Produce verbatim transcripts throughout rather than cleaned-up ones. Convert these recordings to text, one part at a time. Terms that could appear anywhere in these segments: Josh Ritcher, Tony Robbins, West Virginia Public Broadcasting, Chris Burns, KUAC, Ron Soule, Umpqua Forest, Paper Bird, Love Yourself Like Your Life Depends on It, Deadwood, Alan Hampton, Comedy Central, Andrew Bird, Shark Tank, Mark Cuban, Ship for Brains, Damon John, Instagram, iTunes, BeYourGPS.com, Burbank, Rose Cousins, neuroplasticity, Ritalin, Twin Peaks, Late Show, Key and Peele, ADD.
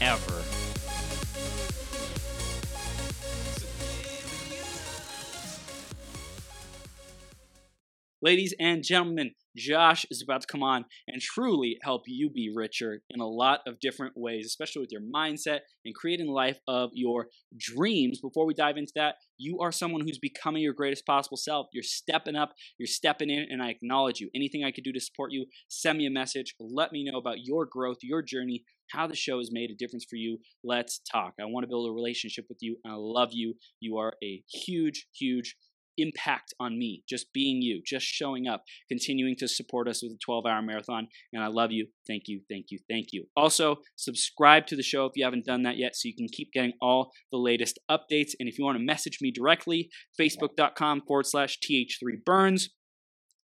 ever. Ladies and gentlemen, Josh is about to come on and truly help you be richer in a lot of different ways, especially with your mindset and creating the life of your dreams. Before we dive into that, you are someone who's becoming your greatest possible self. You're stepping up, you're stepping in, and I acknowledge you. Anything I could do to support you, send me a message. Let me know about your growth, your journey, how the show has made a difference for you. Let's talk. I want to build a relationship with you. I love you. You are a huge, huge impact on me, just being you, just showing up, continuing to support us with a twelve hour marathon. And I love you. Thank you. Thank you. Thank you. Also, subscribe to the show if you haven't done that yet so you can keep getting all the latest updates. And if you want to message me directly, facebook.com forward slash TH3 Burns.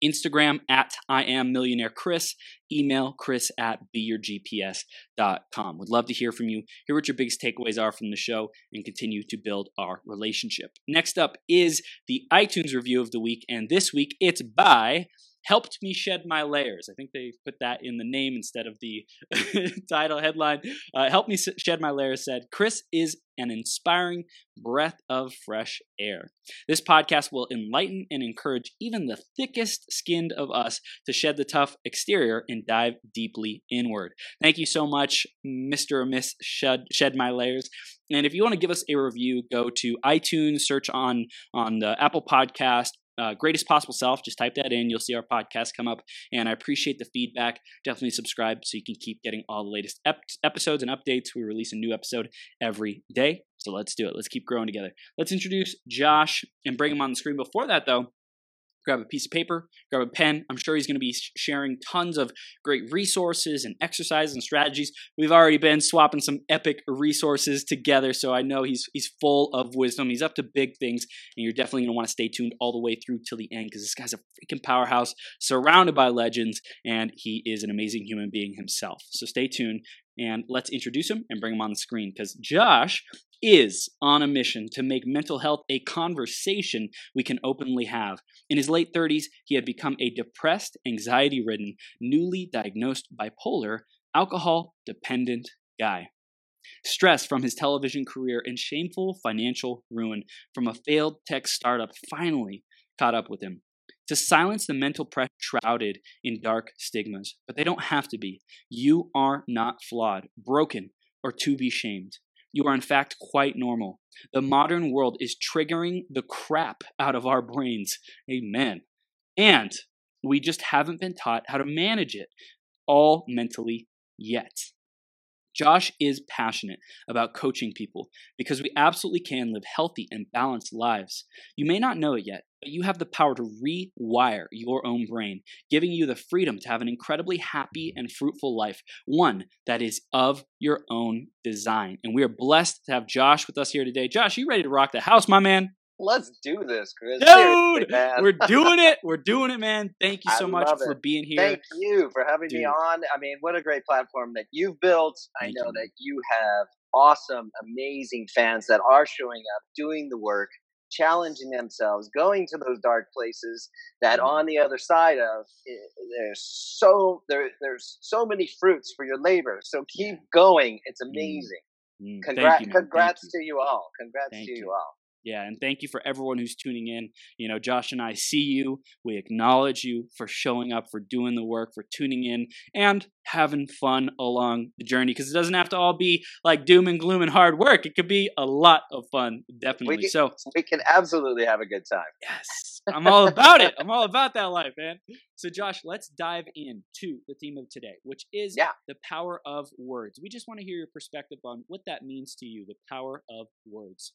Instagram at I am Millionaire Chris, email Chris at Be Your G P S dot com. Would love to hear from you, hear what your biggest takeaways are from the show, and continue to build our relationship. Next up is the iTunes review of the week, and this week it's by Helped Me Shed My Layers. I think they put that in the name instead of the title headline. Uh, Help Me Shed My Layers said, Chris is an inspiring breath of fresh air. This podcast will enlighten and encourage even the thickest skinned of us to shed the tough exterior and dive deeply inward. Thank you so much, Mister or Miss Shed, Shed My Layers. And if you want to give us a review, go to iTunes, search on, on the Apple Podcast, Uh, Greatest Possible Self. Just type that in. You'll see our podcast come up, and I appreciate the feedback. Definitely subscribe so you can keep getting all the latest ep- episodes and updates. We release a new episode every day, so let's do it. Let's keep growing together. Let's introduce Josh and bring him on the screen. Before that, though, grab a piece of paper, grab a pen. I'm sure he's going to be sharing tons of great resources and exercises and strategies. We've already been swapping some epic resources together, so I know he's he's full of wisdom. He's up to big things, and you're definitely going to want to stay tuned all the way through till the end because this guy's a freaking powerhouse surrounded by legends, and he is an amazing human being himself. So stay tuned, and let's introduce him and bring him on the screen because Josh is on a mission to make mental health a conversation we can openly have. In his late thirties, he had become a depressed, anxiety-ridden, newly diagnosed bipolar, alcohol-dependent guy. Stress from his television career and shameful financial ruin from a failed tech startup finally caught up with him. To silence the mental pressure shrouded in dark stigmas, but they don't have to be. You are not flawed, broken, or to be shamed. You are in fact quite normal. The modern world is triggering the crap out of our brains. Amen. And we just haven't been taught how to manage it all mentally yet. Josh is passionate about coaching people because we absolutely can live healthy and balanced lives. You may not know it yet, but you have the power to rewire your own brain, giving you the freedom to have an incredibly happy and fruitful life, one that is of your own design. And we are blessed to have Josh with us here today. Josh, you ready to rock the house, my man? Let's do this, Chris. Dude, we're doing it. We're doing it, man. Thank you so I much for being here. Thank you for having Dude. me on. I mean, what a great platform that you've built. Thank I know you. that you have awesome, amazing fans that are showing up, doing the work, challenging themselves, going to those dark places that mm-hmm. on the other side of there's so there there's so many fruits for your labor. So keep going. It's amazing. Mm-hmm. Congrats, Thank you, congrats Thank you. to you all. Congrats Thank to you, you all. Yeah, and thank you for everyone who's tuning in. You know, Josh and I see you. We acknowledge you for showing up, for doing the work, for tuning in, and having fun along the journey. Because it doesn't have to all be like doom and gloom and hard work. It could be a lot of fun, definitely. We can, so we can absolutely have a good time. Yes, I'm all about it. I'm all about that life, man. So, Josh, let's dive into the theme of today, which is yeah. the power of words. We just want to hear your perspective on what that means to you, the power of words.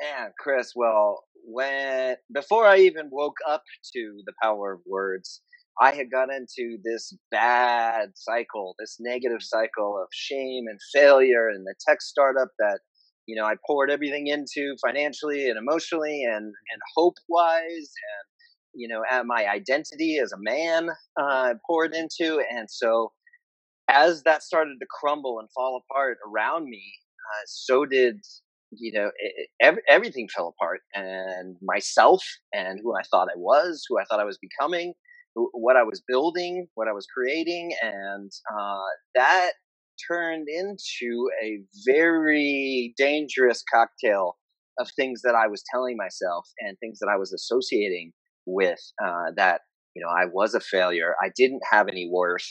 Man, Chris, well, when before I even woke up to the power of words, I had got into this bad cycle, this negative cycle of shame and failure and the tech startup that, you know, I poured everything into financially and emotionally and, and hope-wise and, you know, at my identity as a man uh, poured into. And so as that started to crumble and fall apart around me, uh, so did, you know, it, every, everything fell apart, and myself and who I thought I was, who I thought I was becoming, what I was building, what I was creating. And uh, that turned into a very dangerous cocktail of things that I was telling myself and things that I was associating with uh, that, you know, I was a failure. I didn't have any worth,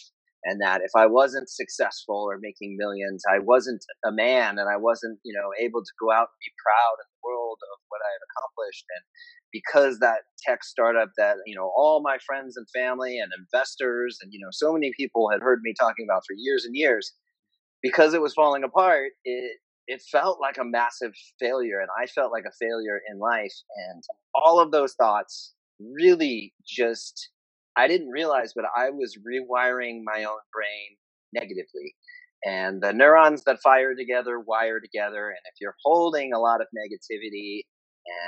and that if I wasn't successful or making millions, I wasn't a man, and I wasn't, you know, able to go out and be proud in the world of what I had accomplished. And because that tech startup that, you know, all my friends and family and investors and, you know, so many people had heard me talking about for years and years, because it was falling apart, it it felt like a massive failure, and I felt like a failure in life. And all of those thoughts really just, I didn't realize, but I was rewiring my own brain negatively. And the neurons that fire together wire together. And if you're holding a lot of negativity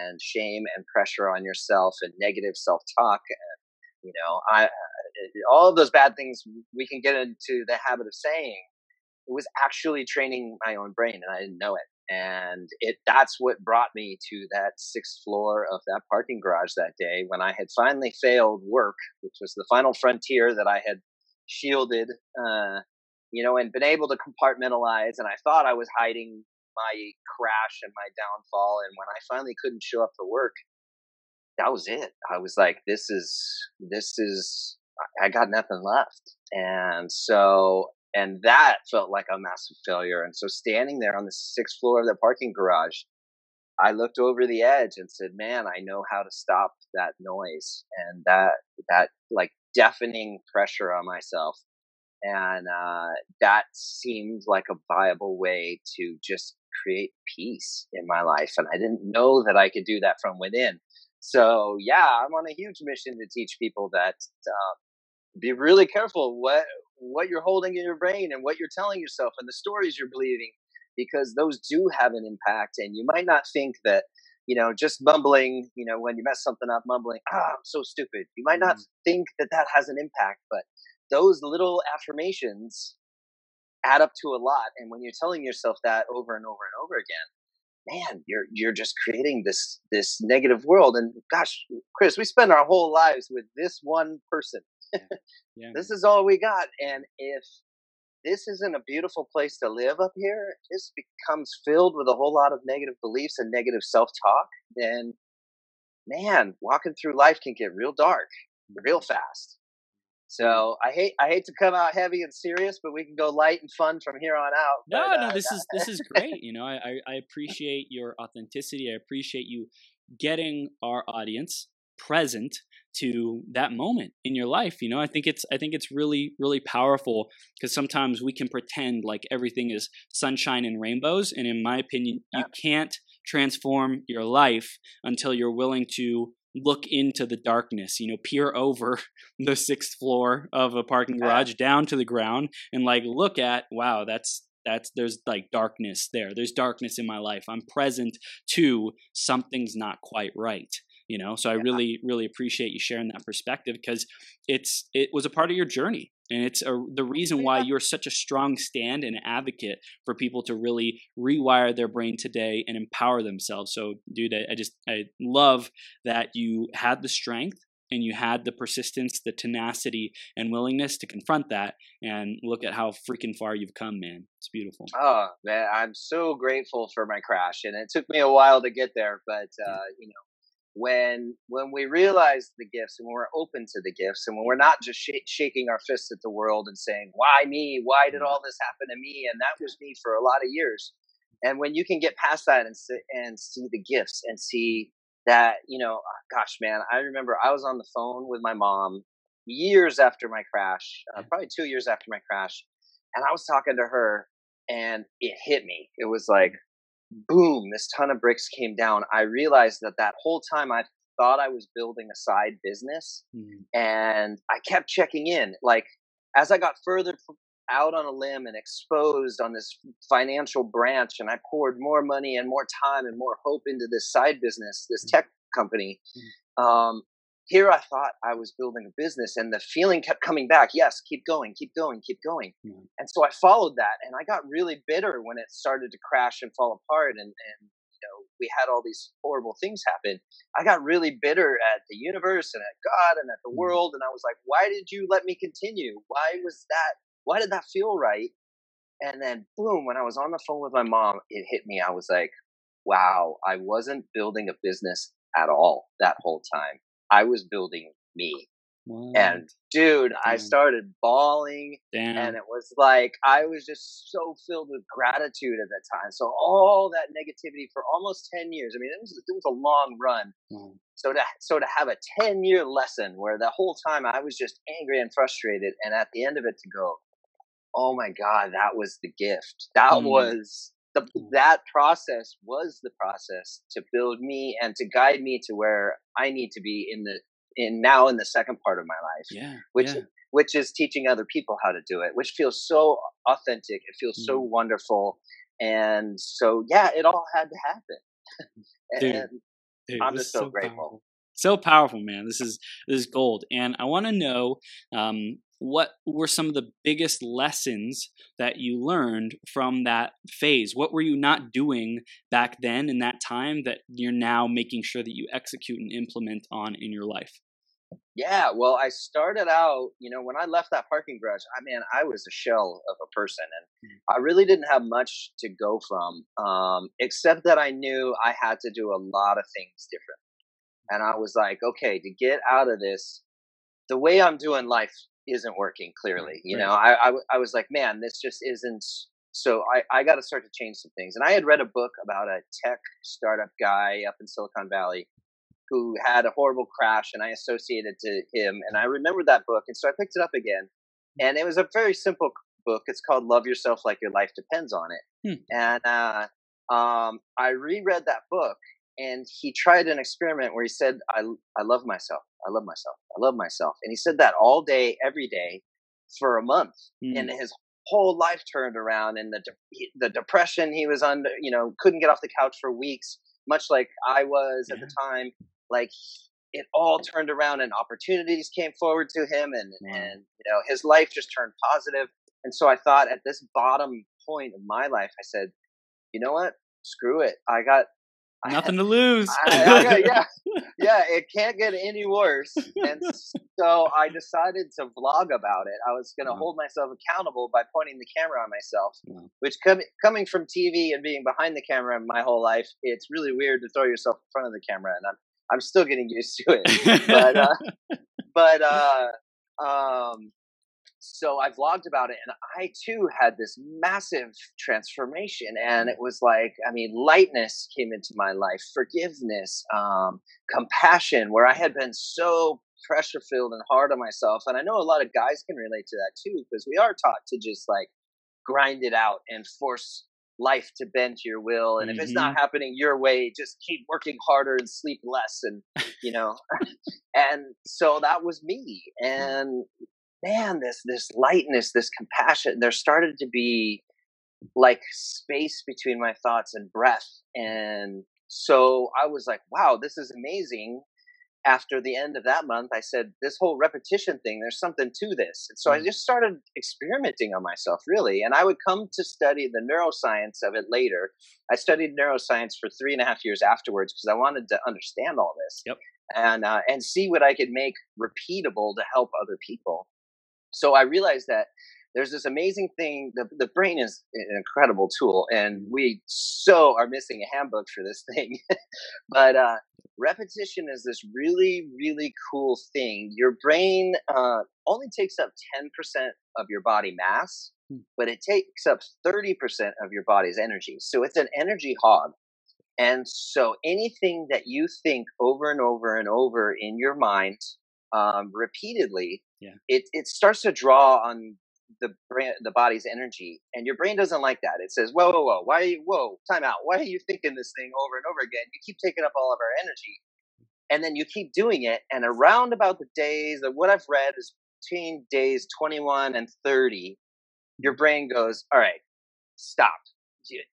and shame and pressure on yourself and negative self-talk, and, you know, I, all of those bad things we can get into the habit of saying, it was actually training my own brain, and I didn't know it. And it that's what brought me to that sixth floor of that parking garage that day, when I had finally failed work, which was the final frontier that I had shielded, uh, you know, and been able to compartmentalize. And I thought I was hiding my crash and my downfall. And when I finally couldn't show up for work, that was it. I was like, this is, this is, I got nothing left. And so... And that felt like a massive failure. And so standing there on the sixth floor of the parking garage, I looked over the edge and said, man, I know how to stop that noise and that, that like deafening pressure on myself. And uh, that seemed like a viable way to just create peace in my life. And I didn't know that I could do that from within. So yeah, I'm on a huge mission to teach people that uh, be really careful what, what you're holding in your brain and what you're telling yourself and the stories you're believing, because those do have an impact. And you might not think that, you know, just mumbling, you know, when you mess something up, mumbling, ah, I'm so stupid. You might not think that that has an impact, but those little affirmations add up to a lot. And when you're telling yourself that over and over and over again, man, you're, you're just creating this, this negative world. And gosh, Chris, we spend our whole lives with this one person. Yeah. This is all we got. And if this isn't a beautiful place to live up here, this becomes filled with a whole lot of negative beliefs and negative self-talk, then man, walking through life can get real dark real fast. So I hate I hate to come out heavy and serious, but we can go light and fun from here on out. No, but, no, uh, this is this is great. You know, I, I appreciate your authenticity. I appreciate you getting our audience present to that moment in your life. You know, I think it's, I think it's really, really powerful, because sometimes we can pretend like everything is sunshine and rainbows. And in my opinion, you can't transform your life until you're willing to look into the darkness, you know, peer over the sixth floor of a parking garage down to the ground and like, look at, wow, that's, that's, there's like darkness there. There's darkness in my life. I'm present to something's not quite right. You know, so I really, really appreciate you sharing that perspective, because it's, it was a part of your journey, and it's a, the reason why you're such a strong stand and advocate for people to really rewire their brain today and empower themselves. So dude, I, I just, I love that you had the strength and you had the persistence, the tenacity and willingness to confront that, and look at how freaking far you've come, man. It's beautiful. Oh man, I'm so grateful for my crash, and it took me a while to get there, but uh, you know, When when we realize the gifts, and when we're open to the gifts, and when we're not just sh- shaking our fists at the world and saying, why me? Why did all this happen to me? And that was me for a lot of years. And when you can get past that and, and see the gifts and see that, you know, gosh, man, I remember I was on the phone with my mom years after my crash, uh, probably two years after my crash. And I was talking to her, and it hit me. It was like, boom, this ton of bricks came down. I realized that that whole time I thought I was building a side business, mm-hmm. and I kept checking in. Like, as I got further out on a limb and exposed on this financial branch, and I poured more money and more time and more hope into this side business, this tech company, um, here I thought I was building a business, and the feeling kept coming back. Yes, keep going, keep going, keep going. Yeah. And so I followed that, and I got really bitter when it started to crash and fall apart, and, and you know, we had all these horrible things happen. I got really bitter at the universe and at God and at the world, and I was like, why did you let me continue? Why was that? Why did that feel right? And then, boom, when I was on the phone with my mom, it hit me. I was like, wow, I wasn't building a business at all that whole time. I was building me. Wow. And dude, Damn. I started bawling. Damn. And it was like, I was just so filled with gratitude at that time. So all that negativity for almost ten years, I mean, it was, it was a long run. Mm. So to, so to have a ten year lesson where the whole time I was just angry and frustrated, and at the end of it to go, oh my God, that was the gift. That mm. was the, that process was the process to build me and to guide me to where I need to be in the, in now in the second part of my life, yeah, which, yeah. which is teaching other people how to do it, which feels so authentic. It feels mm. so wonderful. And so, yeah, it all had to happen. and dude, dude, I'm just so, so grateful. Powerful. So powerful, man. This is, this is gold. And I want to know, um, what were some of the biggest lessons that you learned from that phase? What were you not doing back then in that time that you're now making sure that you execute and implement on in your life? Yeah, well, I started out, you know, when I left that parking garage, I mean, I was a shell of a person, and I really didn't have much to go from, um, except that I knew I had to do a lot of things different. And I was like, okay, to get out of this, the way I'm doing life isn't working clearly. You know, I, I, I was like, man, this just isn't. So I, I got to start to change some things. And I had read a book about a tech startup guy up in Silicon Valley who had a horrible crash, and I associated to him. And I remembered that book. And so I picked it up again, and it was a very simple book. It's called Love Yourself Like Your Life Depends on It. Hmm. And uh, um, I reread that book, and he tried an experiment where he said, I, I love myself. I love myself. I love myself. And he said that all day, every day for a month. Mm. And his whole life turned around, and the de- the depression he was under, you know, couldn't get off the couch for weeks, much like I was yeah. at the time. Like, it all turned around, and opportunities came forward to him, and, wow. and, you know, his life just turned positive. And so I thought, at this bottom point of my life, I said, you know what? Screw it. I got nothing to lose. I, I got, yeah, yeah, it can't get any worse. And so I decided to vlog about it. I was going to wow. hold myself accountable by pointing the camera on myself, wow. which com- coming from T V and being behind the camera my whole life, it's really weird to throw yourself in front of the camera. And I'm I'm still getting used to it. But uh, but uh, um, so I vlogged about it, and I too had this massive transformation. And it was like, I mean, lightness came into my life, forgiveness, um, compassion, where I had been so pressure filled and hard on myself. And I know a lot of guys can relate to that too, because we are taught to just like grind it out and force life to bend to your will. And mm-hmm. if it's not happening your way, just keep working harder and sleep less. And, you know, and so that was me. And man, this this lightness, this compassion, there started to be like space between my thoughts and breath. And so I was like, wow, this is amazing. After the end of that month, I said, this whole repetition thing, there's something to this. And so I just started experimenting on myself, really. And I would come to study the neuroscience of it later. I studied neuroscience for three and a half years afterwards, because I wanted to understand all this yep. and uh, and see what I could make repeatable to help other people. So I realized that there's this amazing thing. The, the brain is an incredible tool, and we so are missing a handbook for this thing. But uh, repetition is this really, really cool thing. Your brain uh, only takes up ten percent of your body mass, but it takes up thirty percent of your body's energy. So it's an energy hog. And so anything that you think over and over and over in your mind um, repeatedly, yeah. It it starts to draw on the brain, the body's energy, and your brain doesn't like that. It says, whoa, whoa, whoa, why, whoa, time out. Why are you thinking this thing over and over again? You keep taking up all of our energy. And then you keep doing it. And around about the days that what I've read is between days twenty-one and thirty, your brain goes, all right, stop.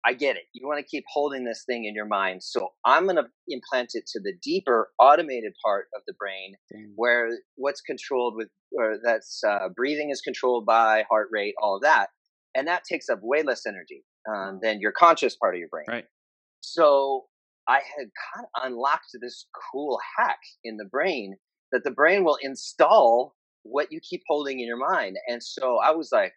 I get it. You want to keep holding this thing in your mind. So I'm going to implant it to the deeper automated part of the brain Damn. where what's controlled with, or that's uh, breathing is controlled by heart rate, all of that. And that takes up way less energy um, than your conscious part of your brain. Right. So I had kind of unlocked this cool hack in the brain that the brain will install what you keep holding in your mind. And so I was like,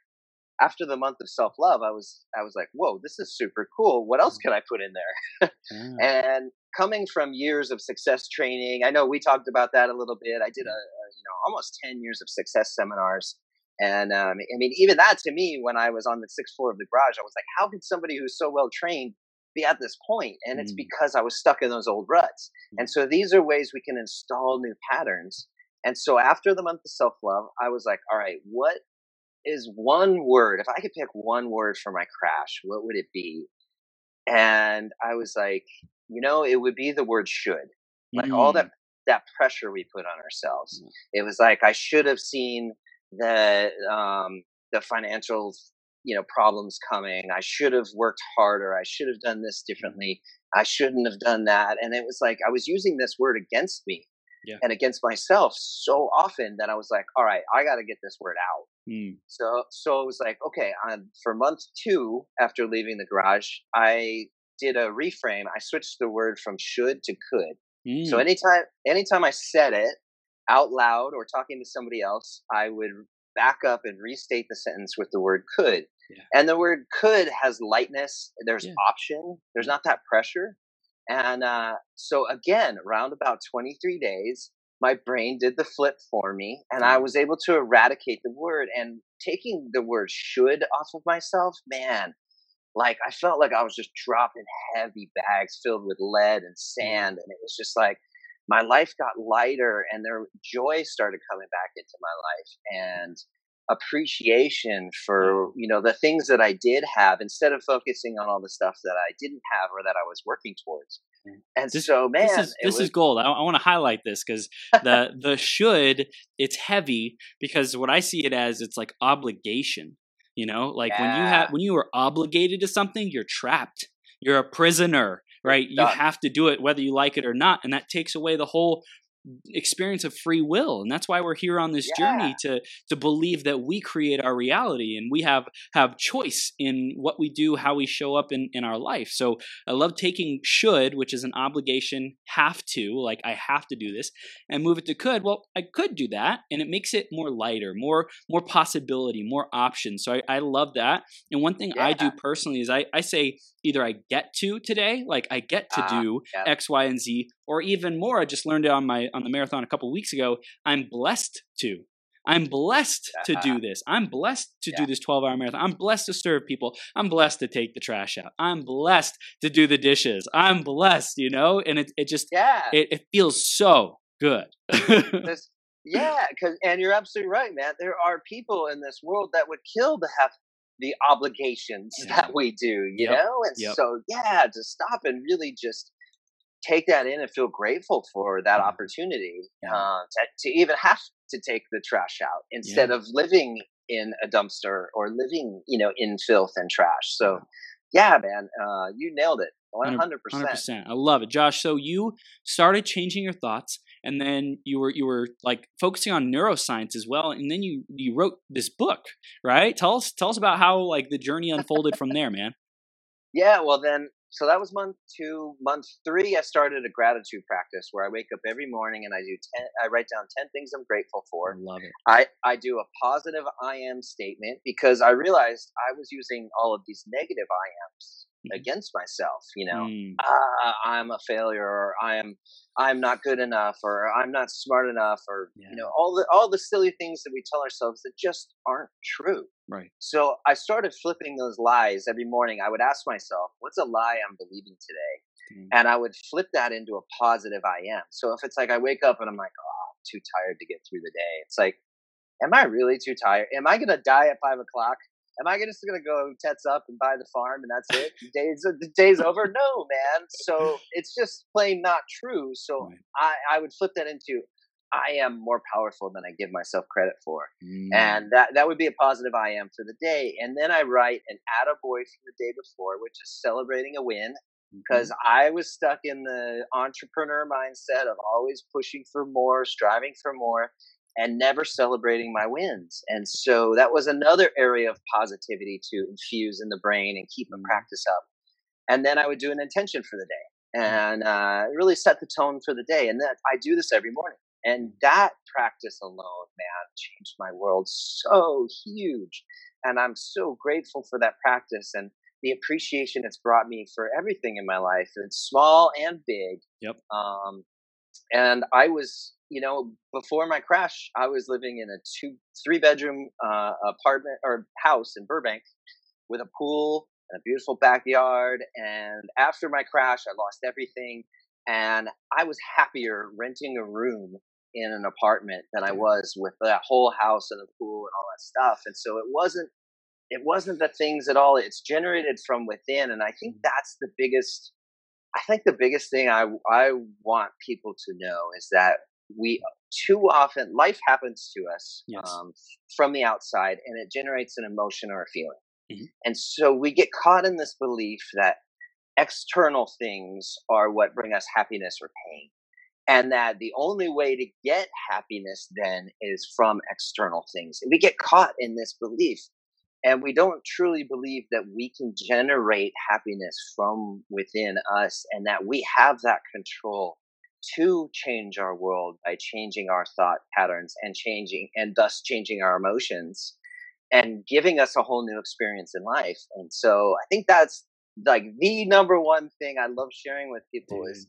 after the month of self-love, I was I was like, whoa, this is super cool. What else can I put in there? Yeah. And coming from years of success training, I know we talked about that a little bit. I did a, a you know almost ten years of success seminars. And um, I mean, even that to me, when I was on the sixth floor of the garage, I was like, how can somebody who's so well-trained be at this point? And it's mm. because I was stuck in those old ruts. Mm. And so these are ways we can install new patterns. And so after the month of self-love, I was like, all right, what is one word? If I could pick one word for my crash, what would it be? And I was like, you know, it would be the word should. Like mm. all that, that pressure we put on ourselves. Mm. It was like, I should have seen the, um, the financial, you know, problems coming. I should have worked harder. I should have done this differently. I shouldn't have done that. And it was like, I was using this word against me yeah. and against myself so often that I was like, all right, I got to get this word out. Mm. So, so it was like, okay, on, for month two, after leaving the garage, I did a reframe. I switched the word from should to could. Mm. So anytime, anytime I said it out loud or talking to somebody else, I would back up and restate the sentence with the word could. Yeah. And the word could has lightness. There's yeah. option. There's not that pressure. And uh, so again, around about twenty-three days, my brain did the flip for me, and I was able to eradicate the word. And taking the word should off of myself, man, like I felt like I was just dropping heavy bags filled with lead and sand. And it was just like my life got lighter, and their joy started coming back into my life, and appreciation for, you know, the things that I did have, instead of focusing on all the stuff that I didn't have or that I was working towards. And this, so, man, this is, this was, is gold. I, I want to highlight this because the, the should, it's heavy, because what I see it as, it's like obligation, you know, like yeah. when you have, when you are obligated to something, you're trapped, you're a prisoner, right? You have to do it whether you like it or not. And that takes away the whole experience of free will. And that's why we're here on this yeah. journey to to believe that we create our reality, and we have have choice in what we do, how we show up in in our life. So I love taking should, which is an obligation, have to, like I have to do this, and move it to could. Well, I could do that, and it makes it more lighter, more more possibility, more options. So I, I love that. And one thing yeah. I do personally is I, I say either I get to today, like I get to uh, do yeah. X, Y, and Z, or even more, I just learned it on my on the marathon a couple of weeks ago, I'm blessed to. I'm blessed to do this. I'm blessed to yeah. do this twelve-hour marathon. I'm blessed to serve people. I'm blessed to take the trash out. I'm blessed to do the dishes. I'm blessed, you know? And it it just yeah. it, it feels so good. yeah, cuz and you're absolutely right, man. There are people in this world that would kill to have the obligations yeah. that we do, you yep. know? And yep. so yeah, to stop and really just take that in and feel grateful for that opportunity uh, to, to even have to take the trash out instead yeah. of living in a dumpster or living, you know, in filth and trash. So yeah, man, uh, you nailed it. one hundred percent. one hundred percent. I love it. Josh, so you started changing your thoughts, and then you were you were like focusing on neuroscience as well, and then you, you wrote this book, right? Tell us tell us about how like the journey unfolded from there, man. Yeah, well then so that was month two. Month three, I started a gratitude practice where I wake up every morning and I do ten. I write down ten things I'm grateful for. Love it. I, I do a positive I am statement, because I realized I was using all of these negative I ams mm. against myself. You know, mm. uh, I'm a failure, or I'm I'm not good enough, or I'm not smart enough, or yeah. you know, all the all the silly things that we tell ourselves that just aren't true. Right. So I started flipping those lies every morning. I would ask myself, what's a lie I'm believing today? Mm. And I would flip that into a positive I am. So if it's like I wake up and I'm like, oh, I'm too tired to get through the day. It's like, am I really too tired? Am I going to die at five o'clock? am I just going to go tets up and buy the farm and that's it? The day's, the day's over? No, man. So it's just plain not true. So right. I, I would flip that into, I am more powerful than I give myself credit for. Mm. And that, that would be a positive I am for the day. And then I write an attaboy from the day before, which is celebrating a win. Because I was stuck in the entrepreneur mindset of always pushing for more, striving for more, and never celebrating my wins. And so that was another area of positivity to infuse in the brain and keep the practice up. And then I would do an intention for the day and uh, really set the tone for the day. And that, I do this every morning. And that practice alone, man, changed my world so huge. And I'm so grateful for that practice. And the appreciation it's brought me for everything in my life, and small and big. Yep. Um, and I was, you know, before my crash, I was living in a two, three bedroom uh, apartment or house in Burbank with a pool and a beautiful backyard. And after my crash, I lost everything. And I was happier renting a room in an apartment than I was with that whole house and the pool and all that stuff. And so it wasn't, It wasn't the things at all. It's generated from within. And I think that's the biggest, I think the biggest thing I, I want people to know is that we too often, life happens to us yes. um, from the outside, and it generates an emotion or a feeling. Mm-hmm. And so we get caught in this belief that external things are what bring us happiness or pain. And that the only way to get happiness then is from external things. And we get caught in this belief. And we don't truly believe that we can generate happiness from within us, and that we have that control to change our world by changing our thought patterns and changing and thus changing our emotions and giving us a whole new experience in life. And so I think that's like the number one thing I love sharing with people mm-hmm. is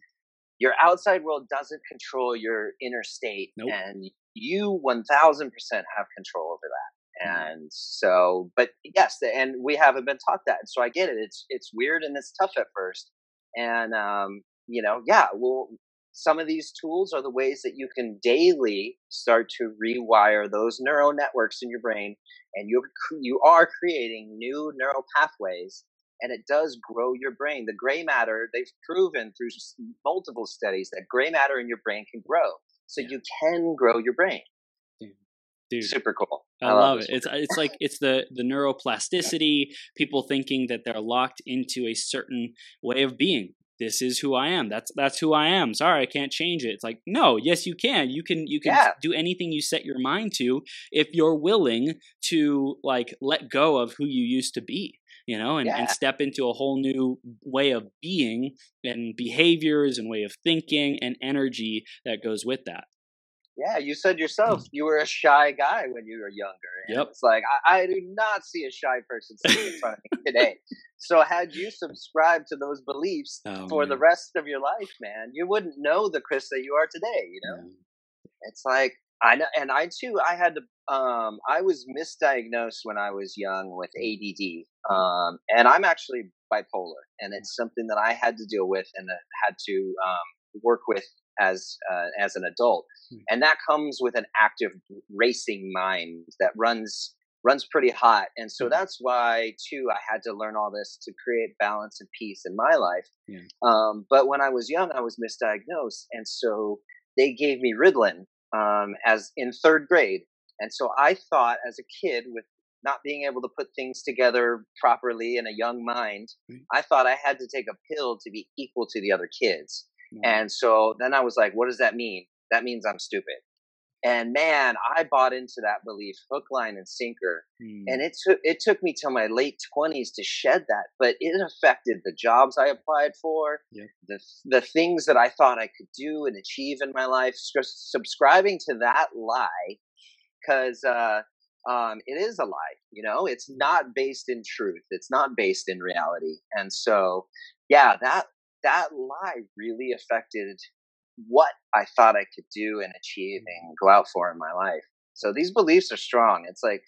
your outside world doesn't control your inner state. Nope. And you one thousand percent have control over that. And so, but yes, and we haven't been taught that. And so I get it. It's, it's weird and it's tough at first. And, um, you know, yeah, well, some of these tools are the ways that you can daily start to rewire those neural networks in your brain. And you're, you are creating new neural pathways, and it does grow your brain. The gray matter, they've proven through multiple studies that gray matter in your brain can grow. So you can grow your brain. Dude, super cool. I, I love, love it. It's it's like it's the the neuroplasticity, people thinking that they're locked into a certain way of being. This is who I am. That's that's who I am. Sorry, I can't change it. It's like, no, yes, you can. You can you can yeah. do anything you set your mind to if you're willing to like let go of who you used to be, you know, and, yeah. and step into a whole new way of being and behaviors and way of thinking and energy that goes with that. Yeah, you said yourself you were a shy guy when you were younger. And yep. It's like, I, I do not see a shy person sitting in front of me today. So had you subscribed to those beliefs oh, for man. the rest of your life, man, you wouldn't know the Chris that you are today, you know? Mm. It's like, I know, and I too, I had to, um, I was misdiagnosed when I was young with A D D. Um, and I'm actually bipolar, and it's something that I had to deal with and had to um, work with as uh, as an adult. And that comes with an active racing mind that runs runs pretty hot. And so that's why too I had to learn all this to create balance and peace in my life. Yeah. Um, but when I was young, I was misdiagnosed, and so they gave me Ritalin um, as in third grade. And so I thought, as a kid with not being able to put things together properly in a young mind, I thought I had to take a pill to be equal to the other kids. And so then I was like, what does that mean? That means I'm stupid. And man, I bought into that belief, hook, line, and sinker. Mm. And it took, it took me till my late twenties to shed that, but it affected the jobs I applied for, yeah. the the things that I thought I could do and achieve in my life, subscribing to that lie, because uh, um, it is a lie, you know, it's not based in truth. It's not based in reality. And so, yeah, that, that lie really affected what I thought I could do and achieve and go out for in my life. So these beliefs are strong. It's like,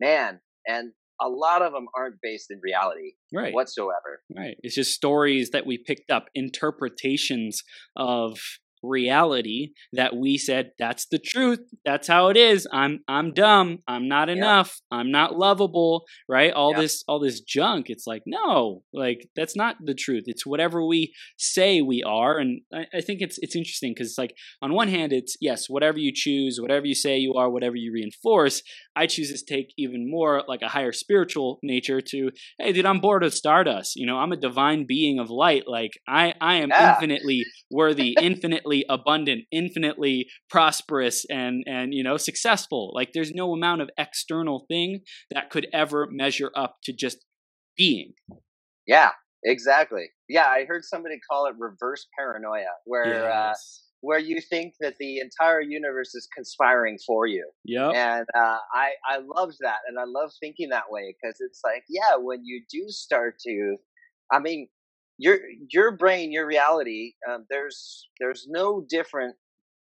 man, and a lot of them aren't based in reality right. whatsoever. Right. It's just stories that we picked up, interpretations of reality that we said, that's the truth. That's how it is. I'm, I'm dumb. I'm not enough. Yeah. I'm not lovable. Right. All yeah. this, all this junk. It's like, no, like that's not the truth. It's whatever we say we are. And I, I think it's, it's interesting because it's like, on one hand, it's yes, whatever you choose, whatever you say you are, whatever you reinforce. I choose to take even more like a higher spiritual nature to, hey dude, I'm bored of stardust. You know, I'm a divine being of light. Like I, I am yeah. infinitely worthy, infinitely abundant, infinitely prosperous, and and you know successful. Like there's no amount of external thing that could ever measure up to just being. Yeah, exactly. Yeah, I heard somebody call it reverse paranoia, where yes. uh, where you think that the entire universe is conspiring for you. Yeah, and uh, I I loved that, and I love thinking that way because it's like yeah, when you do start to, I mean. Your your brain, your reality. Um, there's there's no different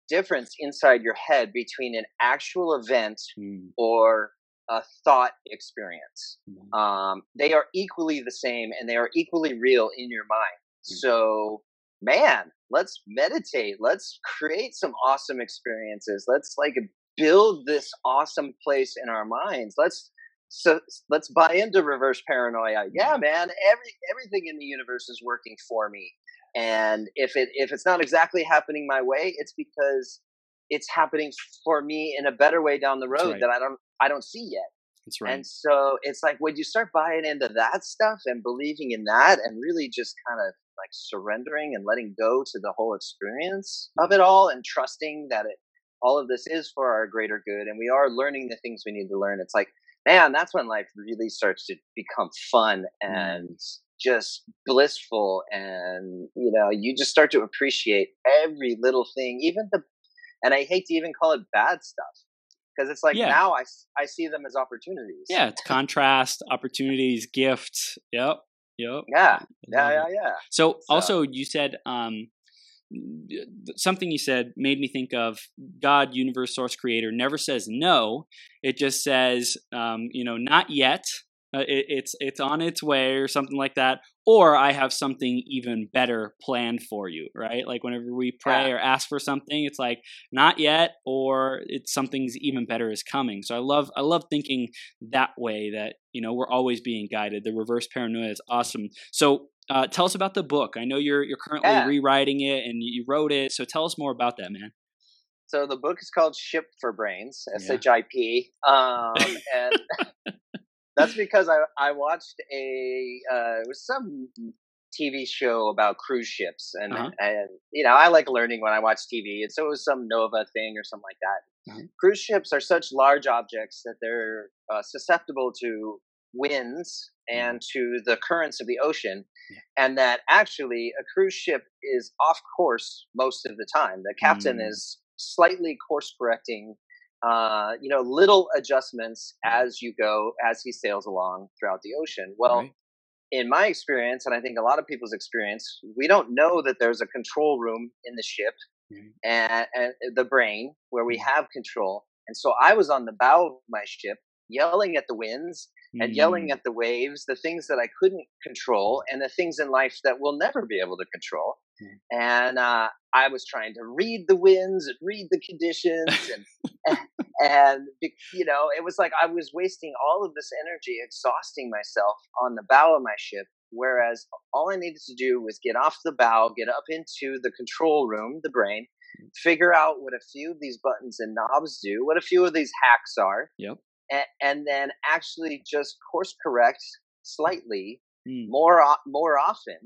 difference inside your head between an actual event mm. or a thought experience. Mm. Um, they are equally the same, and they are equally real in your mind. Mm. So, man, let's meditate. Let's create some awesome experiences. Let's like build this awesome place in our minds. Let's. So let's buy into reverse paranoia. Yeah, man, every everything in the universe is working for me. And if it if it's not exactly happening my way, it's because it's happening for me in a better way down the road right. that I don't I don't see yet. That's right. And so it's like when you start buying into that stuff and believing in that and really just kind of like surrendering and letting go to the whole experience of it all and trusting that it all of this is for our greater good and we are learning the things we need to learn. It's like man, that's when life really starts to become fun and just blissful. And, you know, you just start to appreciate every little thing, even the, and I hate to even call it bad stuff because it's like yeah. now I, I see them as opportunities. Yeah. It's contrast, opportunities, gifts. Yep. Yep. Yeah. Yeah. Yeah. Yeah. So, so. also you said, um, something you said made me think of God, universe, source, creator never says no. It just says, um, you know, not yet. Uh, it, it's it's on its way or something like that. Or I have something even better planned for you, right? Like whenever we pray yeah. or ask for something, it's like not yet, or it's something's even better is coming. So I love I love thinking that way that you know we're always being guided. The reverse paranoia is awesome. So. Uh, tell us about the book. I know you're you're currently yeah. rewriting it and you wrote it. So tell us more about that, man. So the book is called Ship for Brains, S H I P. Um, and that's because I, I watched a uh, – it was some T V show about cruise ships. And, uh-huh. and, you know, I like learning when I watch T V. And so it was some Nova thing or something like that. Uh-huh. Cruise ships are such large objects that they're uh, susceptible to winds and to the currents of the ocean, and that actually a cruise ship is off course most of the time. The captain mm. is slightly course correcting, uh, you know, little adjustments as you go, as he sails along throughout the ocean. Well, right. in my experience, and I think a lot of people's experience, we don't know that there's a control room in the ship mm. and, and the brain where we have control. And so I was on the bow of my ship yelling at the winds and yelling at the waves, the things that I couldn't control and the things in life that we'll never be able to control. Mm. And uh, I was trying to read the winds and read the conditions. And, and, and, you know, it was like I was wasting all of this energy, exhausting myself on the bow of my ship, whereas all I needed to do was get off the bow, get up into the control room, the brain, figure out what a few of these buttons and knobs do, what a few of these hacks are. Yep. And then actually just course correct slightly mm. more more often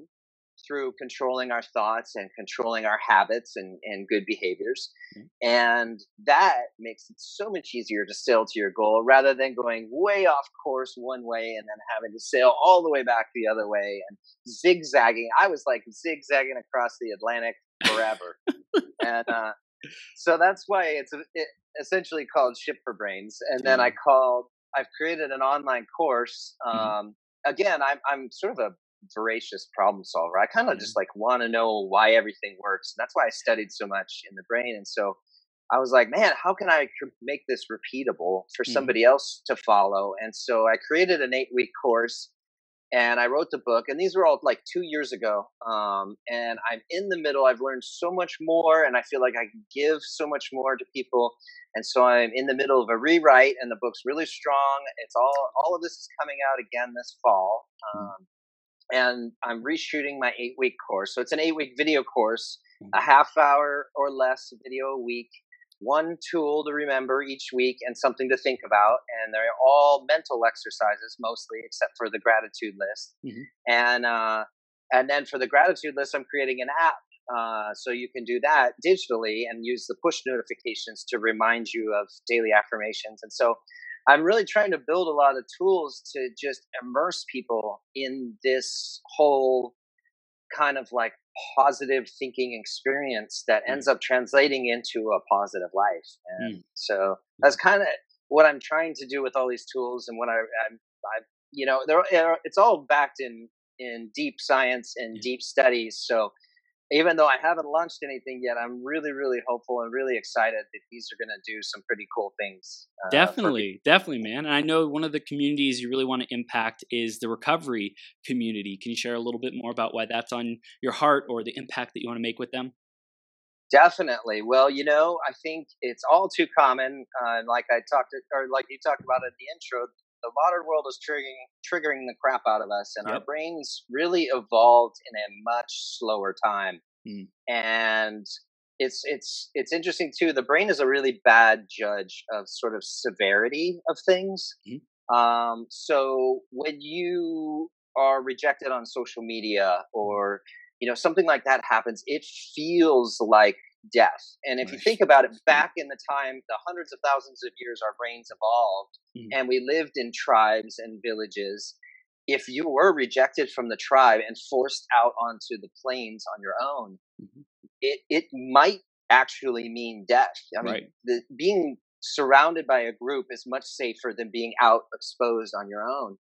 through controlling our thoughts and controlling our habits and, and good behaviors. Mm. And that makes it so much easier to sail to your goal rather than going way off course one way and then having to sail all the way back the other way and zigzagging. I was like zigzagging across the Atlantic forever. and uh, so that's why it's... It, essentially called Ship for Brains. And then I called, I've created an online course. Um, mm-hmm. Again, I'm, I'm sort of a voracious problem solver. I kind of mm-hmm. just like want to know why everything works. And that's why I studied so much in the brain. And so I was like, man, how can I make this repeatable for somebody mm-hmm. else to follow? And so I created an eight week course. And I wrote the book, and these were all like two years ago. Um, and I'm in the middle. I've learned so much more, and I feel like I can give so much more to people. And so I'm in the middle of a rewrite, and the book's really strong. It's all all of this is coming out again this fall. Um, and I'm reshooting my eight week course. So it's an eight week video course, a half hour or less video a week. One tool to remember each week and something to think about. And they're all mental exercises mostly, except for the gratitude list. Mm-hmm. And uh, and then for the gratitude list, I'm creating an app. Uh, so you can do that digitally and use the push notifications to remind you of daily affirmations. And so I'm really trying to build a lot of tools to just immerse people in this whole kind of like positive thinking experience that ends up translating into a positive life. And mm. so that's kind of what I'm trying to do with all these tools. And when I, I, I you know, they're, it's all backed in, in deep science and yeah. deep studies. So even though I haven't launched anything yet, I'm really, really hopeful and really excited that these are going to do some pretty cool things. Uh, definitely. Definitely, man. And I know one of the communities you really want to impact is the recovery community. Can you share a little bit more about why that's on your heart or the impact that you want to make with them? Definitely. Well, you know, I think it's all too common. Uh, like I talked or like you talked about in the intro, the modern world is triggering triggering the crap out of us, and yep. our brains really evolved in a much slower time. Mm. And it's it's it's interesting too. The brain is a really bad judge of sort of severity of things. Mm. Um, so when you are rejected on social media, or you know something like that happens, it feels like death. And if you think about it, back in the time, the hundreds of thousands of years our brains evolved, mm-hmm. and we lived in tribes and villages. If you were rejected from the tribe and forced out onto the plains on your own, mm-hmm. it it might actually mean death. I mean, right. the, being surrounded by a group is much safer than being out exposed on your own.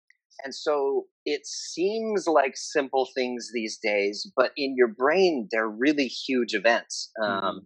And so it seems like simple things these days, but in your brain, they're really huge events. Mm-hmm. Um,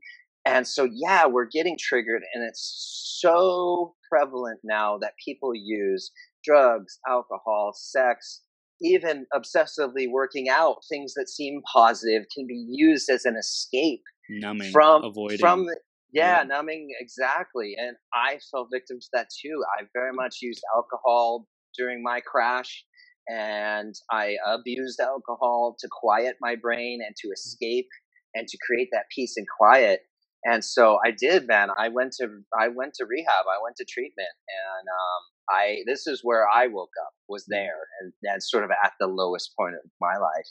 and so, yeah, we're getting triggered. And it's so prevalent now that people use drugs, alcohol, sex, even obsessively working out. Things that seem positive can be used as an escape. Numbing, from, avoiding. From, yeah, yeah, numbing, exactly. And I fell victim to that too. I very much used alcohol during my crash, and I abused alcohol to quiet my brain and to escape and to create that peace and quiet. And so I did, man. I went to I went to rehab. I went to treatment, and um, I this is where I woke up. Was there, and that's sort of at the lowest point of my life.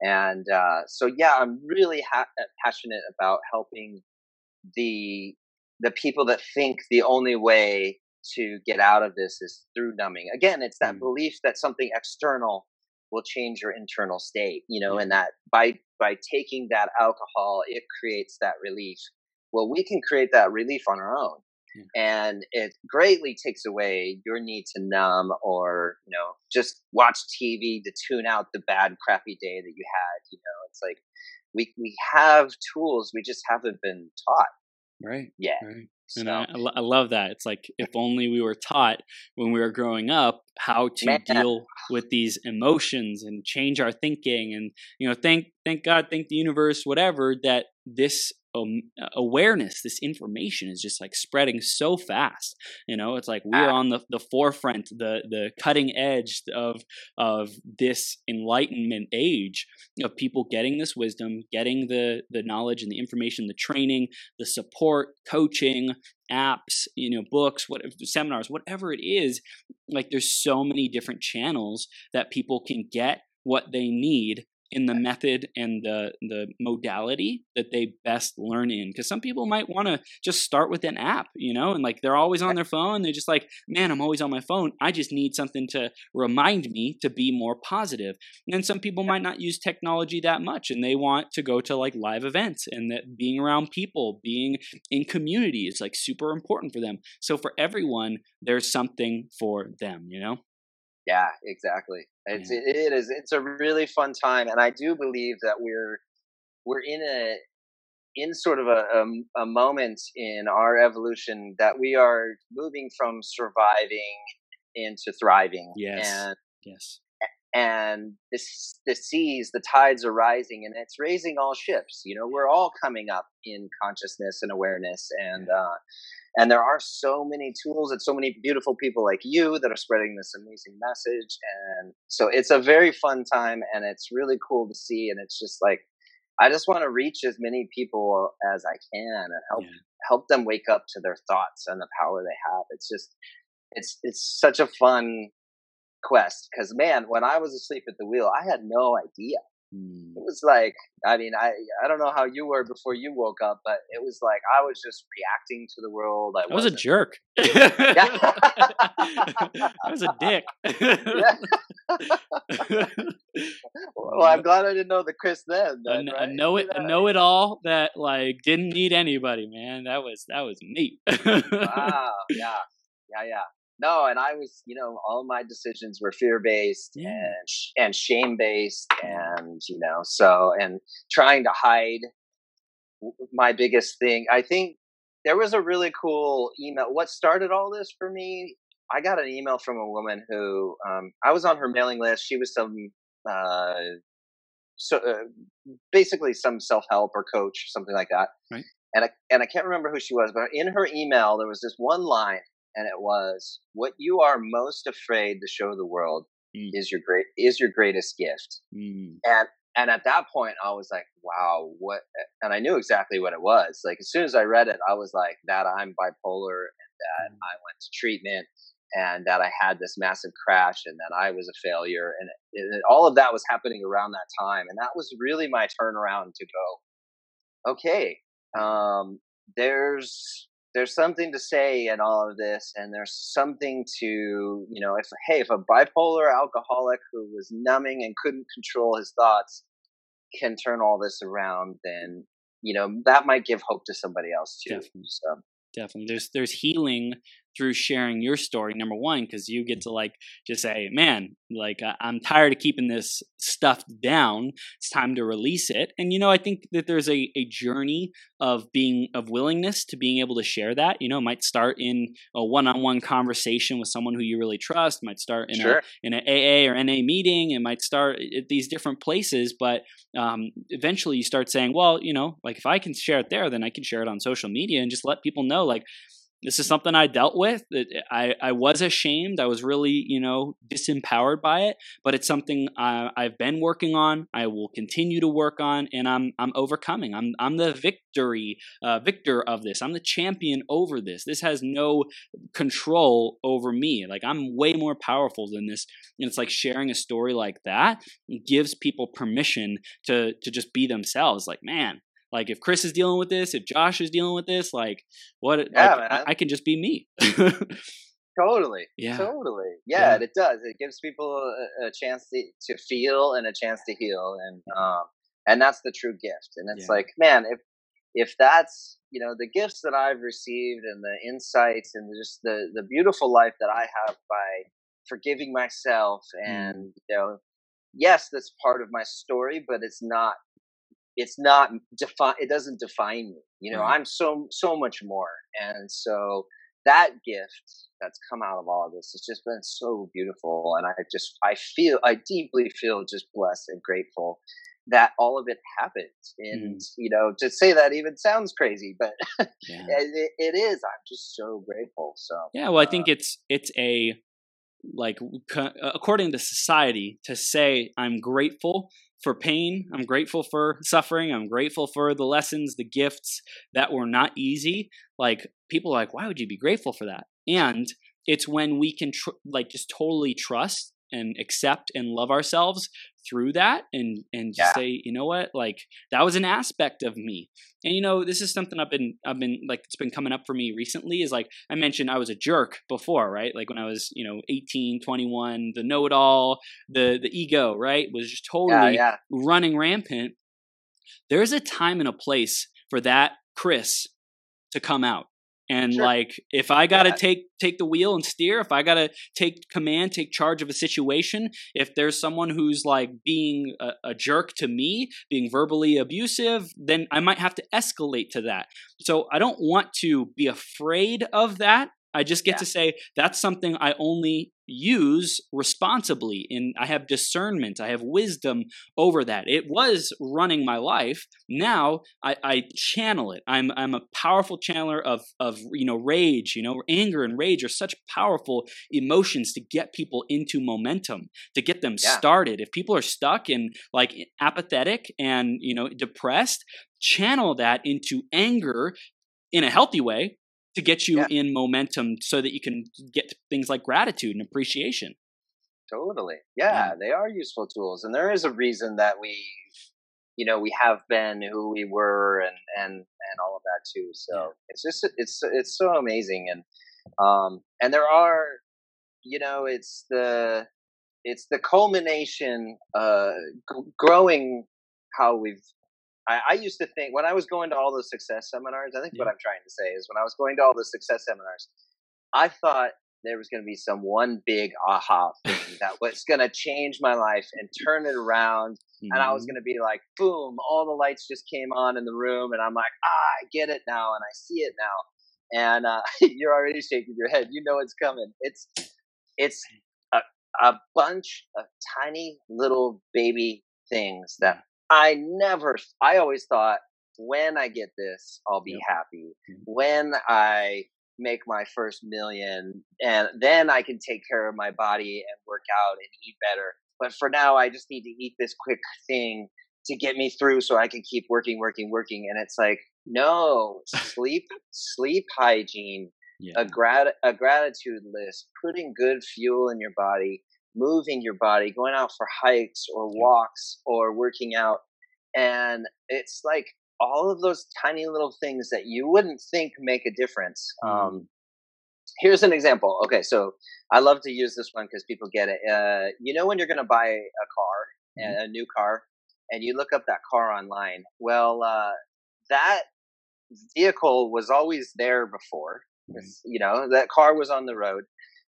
And uh, so yeah, I'm really ha- passionate about helping the the people that think the only way to get out of this is through numbing. Again, it's that mm. belief that something external will change your internal state, you know, yeah. and that by by taking that alcohol, it creates that relief. Well, we can create that relief on our own, yeah. and it greatly takes away your need to numb or, you know, just watch T V to tune out the bad, crappy day that you had. You know, it's like we we have tools, we just haven't been taught. Right. Yeah. Right. And so. I, I love that. It's like, if only we were taught when we were growing up how to Man. deal with these emotions and change our thinking. And, you know, thank thank God, thank the universe, whatever, that this um, awareness, this information is just like spreading so fast. You know, it's like we are on the, the forefront, the the cutting edge of of this enlightenment age of people getting this wisdom, getting the the knowledge and the information, the training, the support, coaching, apps, you know, books, what seminars, whatever it is. Like, there's so many different channels that people can get what they need in the method and the the modality that they best learn in. Because some people might want to just start with an app, you know, and like they're always on their phone. They're just like, man, I'm always on my phone. I just need something to remind me to be more positive. And then some people might not use technology that much, and they want to go to like live events, and that being around people, being in community is like super important for them. So for everyone, there's something for them, you know? Yeah, exactly. It's, yeah. It, it is. It's a really fun time, and I do believe that we're we're in a in sort of a, a, a moment in our evolution that we are moving from surviving into thriving. Yes. And, yes. and this, the seas, the tides are rising, and it's raising all ships. You know, we're all coming up in consciousness and awareness, and uh, and there are so many tools and so many beautiful people like you that are spreading this amazing message. And so it's a very fun time, and it's really cool to see. And it's just like, I just want to reach as many people as I can and help yeah. help them wake up to their thoughts and the power they have. It's just, it's it's such a fun quest, because man, when I was asleep at the wheel, I had no idea. Mm. It was like, I mean, I I don't know how you were before you woke up, but it was like I was just reacting to the world. I, I was a jerk. I was a dick. Well, I'm glad I didn't know the Chris then. then right? I know it. I know it all. That like didn't need anybody, man. That was that was me. Wow. Yeah. Yeah. Yeah. No, and I was, you know, all my decisions were fear-based yeah. and sh- and shame-based, and you know, so and trying to hide my biggest thing. I think there was a really cool email. What started all this for me? I got an email from a woman who um, I was on her mailing list. She was some, uh, so uh, basically some self-help or coach, something like that. Right. And I, and I can't remember who she was, but in her email there was this one line. And it was, what you are most afraid to show the world mm. is your great is your greatest gift. Mm. And and at that point, I was like, wow, what? And I knew exactly what it was. Like as soon as I read it, I was like, that I'm bipolar, and that mm. I went to treatment, and that I had this massive crash, and that I was a failure, and it, it, all of that was happening around that time. And that was really my turnaround to go, okay, um, there's. There's something to say in all of this, and there's something to, you know, if, hey, if a bipolar alcoholic who was numbing and couldn't control his thoughts can turn all this around, then, you know, that might give hope to somebody else too. Definitely. So. Definitely. There's, there's healing through sharing your story, number one, because you get to like just say, man, like I- I'm tired of keeping this stuff down. It's time to release it. And, you know, I think that there's a, a journey of being of willingness to being able to share that. You know, it might start in a one-on-one conversation with someone who you really trust, it might start in sure. a in an A A or N A meeting, it might start at these different places. But um, eventually you start saying, well, you know, like if I can share it there, then I can share it on social media and just let people know, like, this is something I dealt with. I, I was ashamed. I was really, you know, disempowered by it, but it's something I, I've been working on. I will continue to work on, and I'm I'm overcoming. I'm I'm the victory uh, victor of this. I'm the champion over this. This has no control over me. Like I'm way more powerful than this. And it's like sharing a story like that gives people permission to to just be themselves. Like, man. Like if Chris is dealing with this, if Josh is dealing with this, like what? Yeah, like, I, I can just be me. Totally. Yeah. Totally. Yeah, yeah. It does. It gives people a, a chance to, to feel and a chance to heal, and um, and that's the true gift. And it's yeah. like, man, if if that's you know the gifts that I've received and the insights and just the the beautiful life that I have by forgiving myself, and mm. you know, yes, that's part of my story, but it's not. It's not defi- it doesn't define me. You know, right. I'm so, so much more. And so that gift that's come out of all of this, it's just been so beautiful. And I just, I feel, I deeply feel just blessed and grateful that all of it happened. And, mm. you know, to say that even sounds crazy, but yeah. it, it is, I'm just so grateful. So, yeah, well, I think uh, it's, it's a, like, co- according to society, to say I'm grateful for pain, I'm grateful for suffering, I'm grateful for the lessons, the gifts that were not easy. Like people are like, why would you be grateful for that? And it's when we can tr- like just totally trust and accept and love ourselves through that, and and just yeah. say, you know what, like that was an aspect of me. And you know, this is something I've been I've been like it's been coming up for me recently, is like I mentioned I was a jerk before, right? Like when I was, you know, eighteen, twenty-one, the know-it-all, the the ego, right, was just totally yeah, yeah. running rampant. There's a time and a place for that Chris to come out. And sure. like, if I got to yeah. take, take the wheel and steer, if I got to take command, take charge of a situation, if there's someone who's like being a, a jerk to me, being verbally abusive, then I might have to escalate to that. So I don't want to be afraid of that. I just get yeah. to say, that's something I only use responsibly, and I have discernment, I have wisdom over that. It was running my life. Now I, I channel it. I'm I'm a powerful channeler of of you know rage, you know, anger and rage are such powerful emotions to get people into momentum, to get them yeah. started. If people are stuck and like apathetic and you know depressed, channel that into anger in a healthy way, to get you yeah. in momentum so that you can get things like gratitude and appreciation. Totally. Yeah, yeah, they are useful tools. And there is a reason that we, you know, we have been who we were and, and, and all of that too. So yeah. it's just, it's, it's so amazing. And, um, and there are, you know, it's the, it's the culmination, uh, g- growing how we've, I, I used to think when I was going to all those success seminars, I think yeah. what I'm trying to say is when I was going to all the success seminars, I thought there was going to be some one big aha thing that was going to change my life and turn it around. Mm-hmm. And I was going to be like, boom, all the lights just came on in the room. And I'm like, ah, I get it now. And I see it now. And uh, you're already shaking your head. You know, it's coming. It's, it's a, a bunch of tiny little baby things that I never, I always thought when I get this, I'll be yep. happy. Mm-hmm. When I make my first million and then I can take care of my body and work out and eat better. But for now, I just need to eat this quick thing to get me through so I can keep working, working, working. And it's like, no, sleep, sleep hygiene, yeah. a, grat- a gratitude list, putting good fuel in your body, moving your body, going out for hikes or walks or working out. And it's like all of those tiny little things that you wouldn't think make a difference. Um, here's an example. Okay, so I love to use this one because people get it. Uh, you know when you're going to buy a car, mm-hmm. a new car, and you look up that car online? Well, uh, that vehicle was always there before. Mm-hmm. You know, that car was on the road,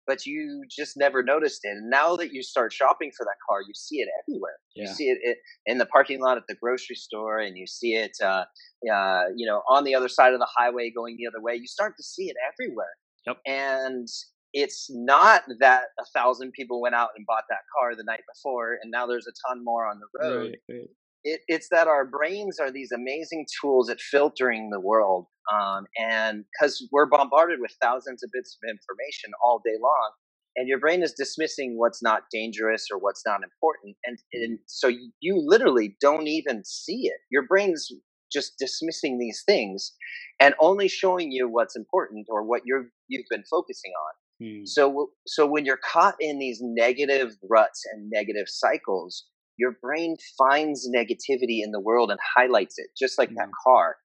but you just never noticed it. And now that you start shopping for that car, you see it everywhere. Yeah. You see it, it in the parking lot at the grocery store, and you see it, uh, uh, you know, on the other side of the highway going the other way. You start to see it everywhere. Yep. And it's not that a thousand people went out and bought that car the night before, and now there's a ton more on the road. Right, right. It, it's that our brains are these amazing tools at filtering the world. Um, and because we're bombarded with thousands of bits of information all day long, and your brain is dismissing what's not dangerous or what's not important. And, and so you, you literally don't even see it. Your brain's just dismissing these things and only showing you what's important or what you're, you've been focusing on. Hmm. So, so when you're caught in these negative ruts and negative cycles, your brain finds negativity in the world and highlights it, just like mm. that car.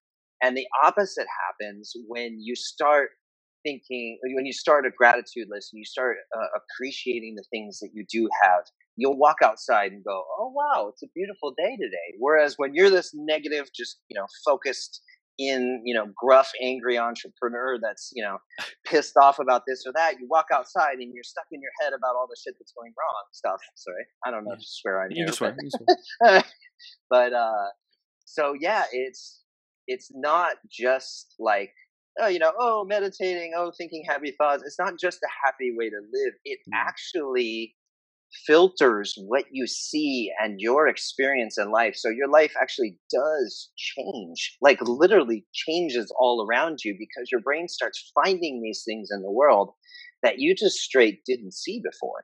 And the opposite happens when you start thinking, when you start a gratitude list and you start uh, appreciating the things that you do have, you'll walk outside and go, oh, wow, it's a beautiful day today. Whereas when you're this negative, just, you know, focused in, you know, gruff, angry entrepreneur that's, you know, pissed off about this or that, you walk outside and you're stuck in your head about all the shit that's going wrong stuff. Sorry. I don't know yeah. if you swear on you. You swear. But, swear. but uh, so yeah, it's, it's not just like, oh, you know, oh, meditating, oh, thinking happy thoughts. It's not just a happy way to live. It mm. actually filters what you see and your experience in life. So your life actually does change, like literally changes all around you, because your brain starts finding these things in the world that you just straight didn't see before.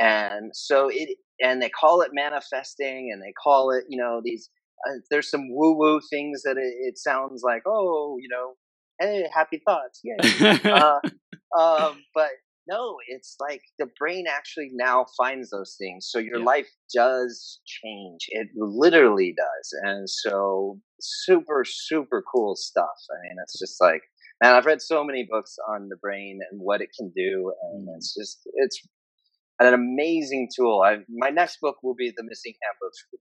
Mm. And so it, and they call it manifesting, and they call it, you know, these, uh, there's some woo woo things that it, it sounds like, oh, you know, hey, happy thoughts. Yeah. uh, um, but no, it's like the brain actually now finds those things. So your yeah. life does change. It literally does. And so super, super cool stuff. I mean, it's just like, man, I've read so many books on the brain and what it can do. And mm. it's just, it's an amazing tool. I, my next book will be The Missing Handbook for the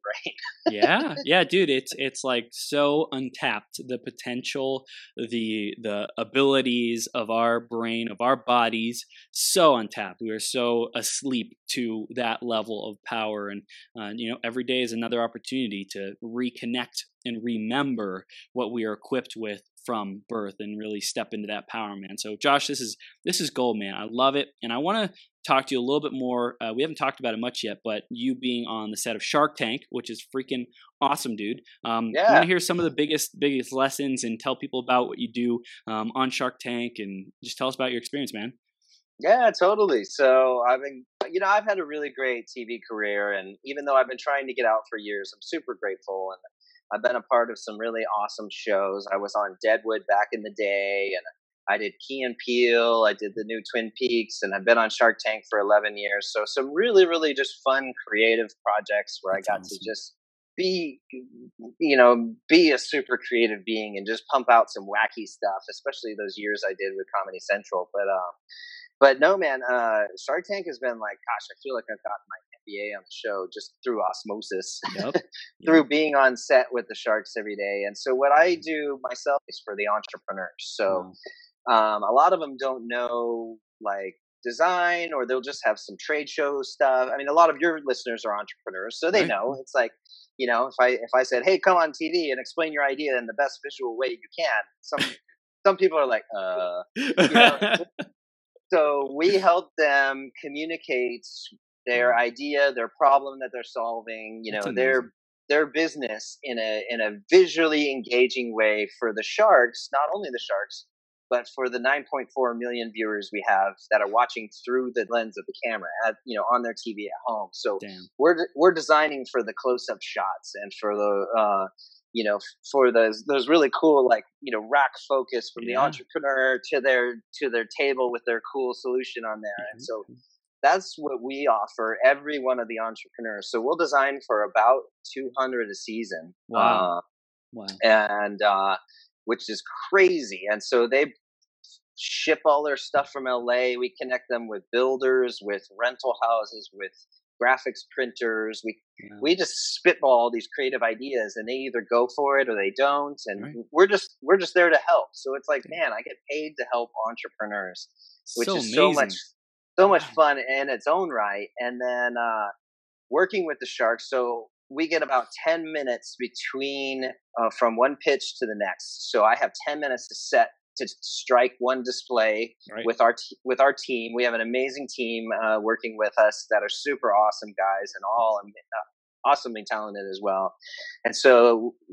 Brain. yeah. Yeah, dude, it's, it's like so untapped, the potential, the, the abilities of our brain, of our bodies, so untapped. We are so asleep to that level of power. And, uh, you know, every day is another opportunity to reconnect and remember what we are equipped with from birth and really step into that power, man. So Josh, this is this is gold, man. I love it. And I want to talk to you a little bit more. Uh, we haven't talked about it much yet, but you being on the set of Shark Tank, which is freaking awesome, dude. Um, yeah. I want to hear some of the biggest, biggest lessons and tell people about what you do um, on Shark Tank, and just tell us about your experience, man. Yeah, totally. So I've been, you know, I've had a really great T V career, and even though I've been trying to get out for years, I'm super grateful. And I've been a part of some really awesome shows. I was on Deadwood back in the day, and I did Key and Peele. I did the new Twin Peaks, and I've been on Shark Tank for eleven years. So some really, really just fun, creative projects where That's I got awesome. to just be, you know, be a super creative being and just pump out some wacky stuff, especially those years I did with Comedy Central. But, um, But no, man, uh, Shark Tank has been like, gosh, I feel like I've gotten my M B A on the show just through osmosis, yep. through yep. being on set with the Sharks every day. And so what I do myself is for the entrepreneurs. So mm. um, a lot of them don't know like design, or they'll just have some trade show stuff. I mean, a lot of your listeners are entrepreneurs, so they right. know. It's like, you know, if I if I said, hey, come on T V and explain your idea in the best visual way you can, some some people are like, uh, you know. So we help them communicate their idea, their problem that they're solving, you know, their their business in a in a visually engaging way for the Sharks, not only the Sharks, but for the nine point four million viewers we have that are watching through the lens of the camera, at, you know, on their T V at home. So Damn. we're we're designing for the close-up shots and for the uh, you know, for those those really cool, like, you know, rack focus from yeah. the entrepreneur to their to their table with their cool solution on there. Mm-hmm. And so that's what we offer every one of the entrepreneurs. So we'll design for about two hundred a season. Wow. Uh, wow. And uh, which is crazy. And so they ship all their stuff from L A. We connect them with builders, with rental houses, with graphics printers. We yeah. we just spitball all these creative ideas, and they either go for it or they don't. And right. we're just we're just there to help. So it's like, man, I get paid to help entrepreneurs, which so is amazing. so much so much fun in its own right. And then uh, working with the Sharks, so we get about ten minutes between uh, from one pitch to the next. So I have ten minutes to set. to strike one display right. with our t- with our team. We have an amazing team uh, working with us that are super awesome guys, and all am- uh, awesomely talented as well. And so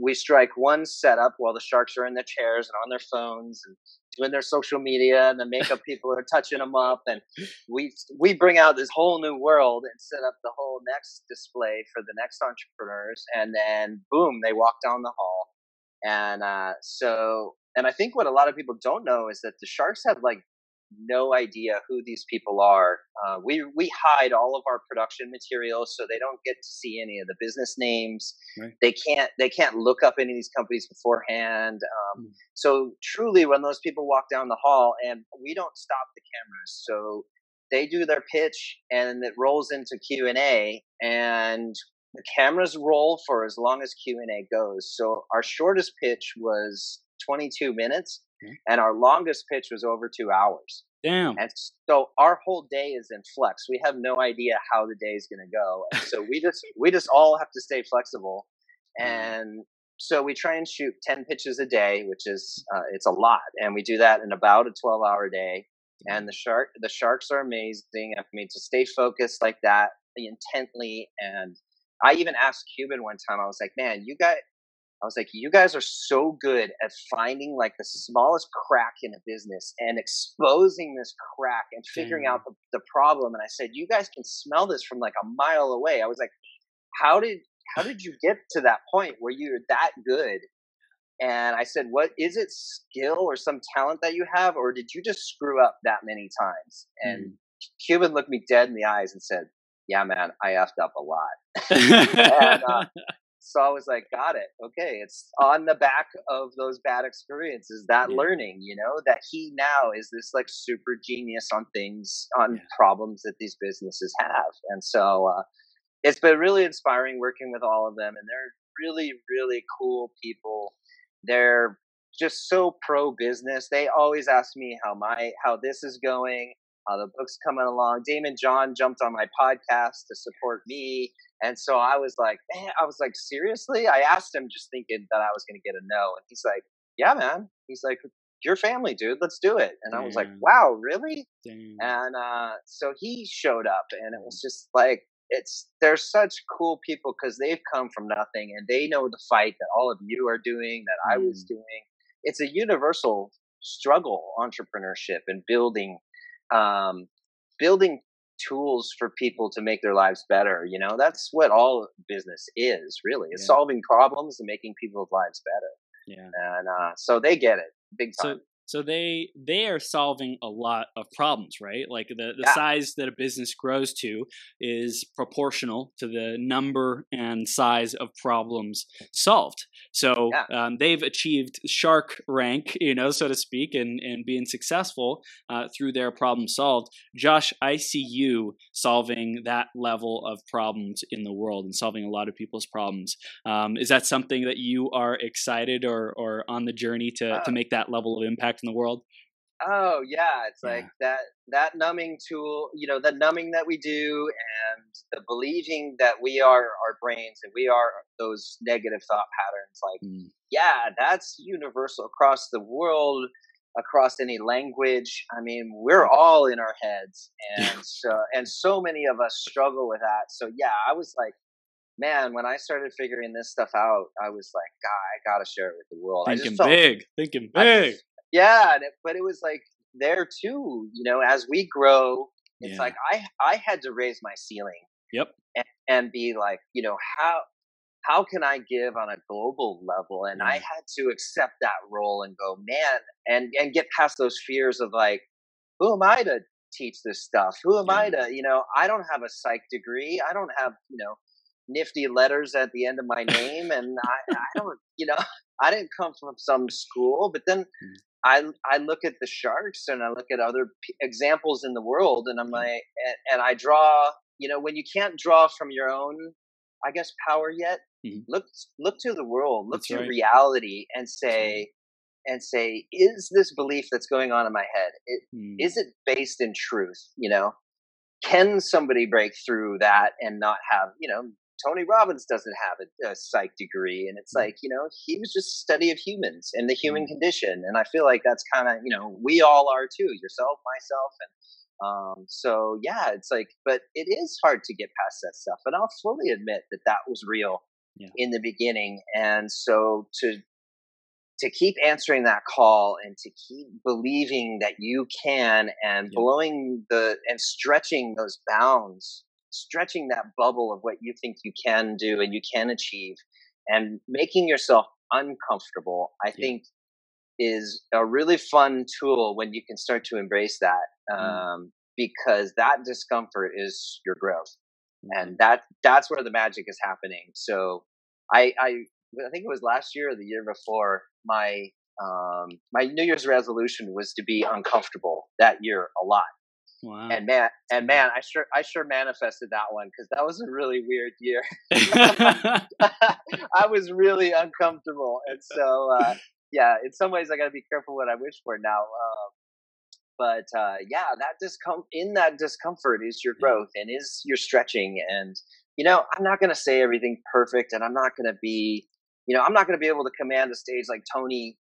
we strike one setup while the Sharks are in their chairs and on their phones and doing their social media, and the makeup people are touching them up. And we we bring out this whole new world and set up the whole next display for the next entrepreneurs. And then, boom, they walk down the hall. And uh, so... And I think what a lot of people don't know is that the Sharks have like no idea who these people are. Uh, we we hide all of our production materials, so they don't get to see any of the business names. Right. They can't they can't look up any of these companies beforehand. Um, mm. So truly, when those people walk down the hall, and we don't stop the cameras, so they do their pitch, and it rolls into Q and A, and the cameras roll for as long as Q and A goes. So our shortest pitch was twenty-two minutes, and our longest pitch was over two hours. Damn. And so our whole day is in flex. We have no idea how the day is going to go. And so we just we just all have to stay flexible. And so we try and shoot ten pitches a day, which is uh, it's a lot, and we do that in about a twelve hour day. And the shark the Sharks are amazing. I mean, to stay focused like that intently. And I even asked Cuban one time. I was like, man, you got. I was like, you guys are so good at finding like the smallest crack in a business and exposing this crack and figuring Damn. out the, the problem. And I said, you guys can smell this from like a mile away. I was like, how did how did you get to that point where you're that good? And I said, what is it, skill or some talent that you have, or did you just screw up that many times? And mm. Cuban looked me dead in the eyes and said, yeah, man, I effed up a lot. and, uh, So I was like, got it. Okay. It's on the back of those bad experiences, that yeah. learning, you know, that he now is this like super genius on things, on yeah. problems that these businesses have. And so uh, it's been really inspiring working with all of them. And they're really, really cool people. They're just so pro business. They always ask me how my, how this is going, how the book's coming along. Damon John jumped on my podcast to support me. And so I was like, man, I was like, seriously? I asked him just thinking that I was going to get a no. And he's like, yeah, man. He's like, your family, dude, let's do it. And Damn. I was like, wow, really? Damn. And uh, so he showed up, and it was just like, it's, they're such cool people because they've come from nothing and they know the fight that all of you are doing, that mm. I was doing. It's a universal struggle, entrepreneurship and building, um, building tools for people to make their lives better. You know, that's what all business is, really. It's yeah. solving problems and making people's lives better. Yeah. And uh, so they get it big time. So- So they they are solving a lot of problems, right? Like the, the yeah. size that a business grows to is proportional to the number and size of problems solved. So yeah. um, they've achieved shark rank, you know, so to speak, and, and being successful uh, through their problem solved. Josh, I see you solving that level of problems in the world and solving a lot of people's problems. Um, is that something that you are excited or, or on the journey to, oh. to make that level of impact in the world? Oh yeah, it's yeah. like that that numbing tool, you know, the numbing that we do and the believing that we are our brains and we are those negative thought patterns, like mm. yeah, that's universal across the world, across any language. I mean, we're all in our heads, and so and so many of us struggle with that. So yeah, I was like, man, when I started figuring this stuff out, I was like, God, I gotta share it with the world. Thinking I just felt, big, thinking big. I, Yeah, but it was like there too, you know, as we grow, it's yeah. like I I had to raise my ceiling. Yep. And, and be like, you know, how how can I give on a global level? And yeah. I had to accept that role and go, man, and, and get past those fears of like, who am I to teach this stuff? Who am yeah. I to, you know, I don't have a psych degree. I don't have, you know, nifty letters at the end of my name. And I, I don't, you know, I didn't come from some school, but then mm. I, I look at the sharks and I look at other p- examples in the world, and I'm like, and, and I draw, you know, when you can't draw from your own, I guess, power yet, mm-hmm. look, look to the world, look that's to right. reality and say, right. and say, is this belief that's going on in my head, it, mm. is it based in truth? You know, can somebody break through that and not have, you know, Tony Robbins doesn't have a, a psych degree, and it's like, you know, he was just a study of humans and the human condition, and I feel like that's kind of, you know, we all are too, yourself, myself, and um, so yeah, it's like, but it is hard to get past that stuff, and I'll fully admit that that was real yeah. in the beginning, and so to to keep answering that call and to keep believing that you can, and yeah. blowing the and stretching those bounds. Stretching that bubble of what you think you can do and you can achieve, and making yourself uncomfortable, I yeah. think is a really fun tool when you can start to embrace that, um, mm. because that discomfort is your growth. Mm. And that, that's where the magic is happening. So I, I, I think it was last year or the year before, my, um, my New Year's resolution was to be uncomfortable that year a lot. Wow. And man, and man, I sure, I sure manifested that one, because that was a really weird year. I was really uncomfortable, and so uh, yeah, in some ways, I got to be careful what I wish for now. Uh, but uh, yeah, that discom- in that discomfort is your growth, and is your stretching. And you know, I'm not going to say everything perfect, and I'm not going to be, you know, I'm not going to be able to command a stage like Tony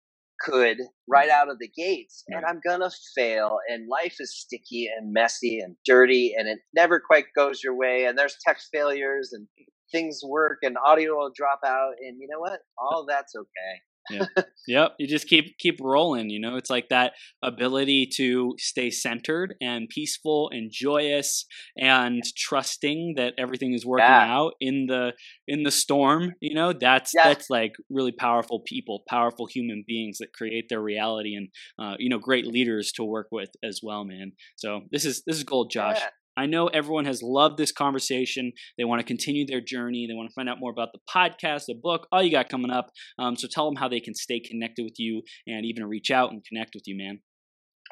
could right out of the gates, and I'm gonna fail, and life is sticky and messy and dirty, and it never quite goes your way, and there's tech failures and things work and audio will drop out, and you know what, all that's okay. Yeah. Yep. You just keep keep rolling, you know. It's like that ability to stay centered and peaceful and joyous and trusting that everything is working yeah. out in the in the storm, you know. That's yeah. that's like really powerful people, powerful human beings that create their reality, and uh, you know, great leaders to work with as well, man. So this is this is gold, Josh. Yeah. I know everyone has loved this conversation. They want to continue their journey. They want to find out more about the podcast, the book, all you got coming up. Um, so tell them how they can stay connected with you and even reach out and connect with you, man.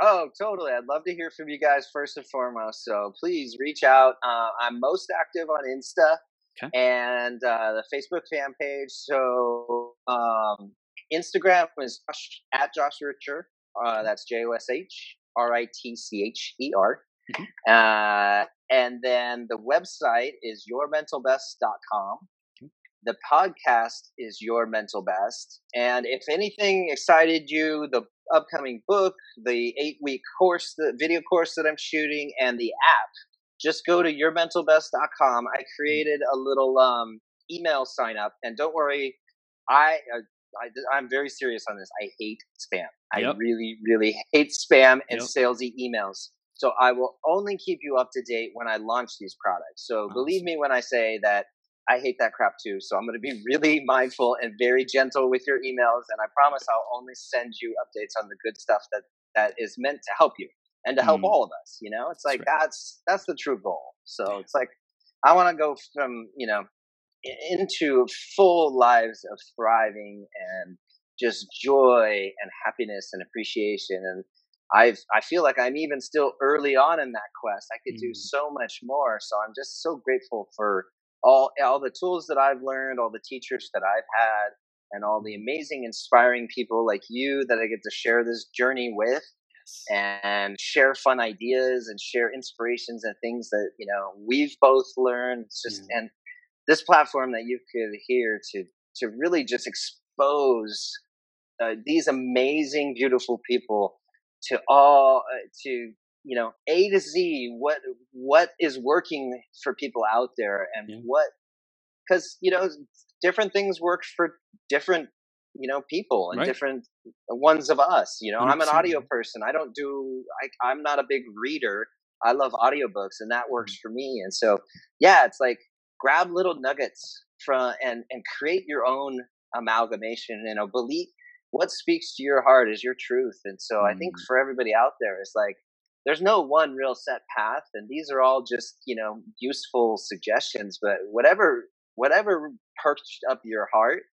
Oh, totally. I'd love to hear from you guys first and foremost. So please reach out. Uh, I'm most active on Insta okay. and uh, the Facebook fan page. So um, Instagram is Josh, at Josh Ritcher. Uh, that's J O S H R I T C H E R. Mm-hmm. Uh, and then the website is your mental best dot com. Mm-hmm. The podcast is Your Mental Best. And if anything excited you, the upcoming book, the eight-week course, the video course that I'm shooting, and the app, just go to your mental best dot com. I created a little um, email sign-up. And don't worry, I, I, I'm very serious on this. I hate spam. Yep. I really, really hate spam and yep. salesy emails. So I will only keep you up to date when I launch these products. So awesome. Believe me when I say that I hate that crap too. So I'm going to be really mindful and very gentle with your emails. And I promise I'll only send you updates on the good stuff that, that is meant to help you and to help mm. all of us. You know, it's like, that's, right. that's, that's the true goal. So yeah. it's like, I want to go from, you know, into full lives of thriving and just joy and happiness and appreciation. And I've, I feel like I'm even still early on in that quest. I could mm. do so much more. So I'm just so grateful for all, all the tools that I've learned, all the teachers that I've had, and all the amazing, inspiring people like you that I get to share this journey with yes. and share fun ideas and share inspirations and things that, you know, we've both learned. It's just, mm. and this platform that you could hear to, to really just expose uh, these amazing, beautiful people to all, uh, to, you know, A to Z, what, what is working for people out there and yeah. what, cause you know, different things work for different, you know, people and right. different ones of us, you know, one hundred percent. I'm an audio person. I don't do, I, I'm not a big reader. I love audiobooks and that works for me. And so, yeah, it's like grab little nuggets from and, and create your own amalgamation and a belief. What speaks to your heart is your truth. And so I think for everybody out there, it's like, there's no one real set path. And these are all just, you know, useful suggestions, but whatever, whatever perched up your heart,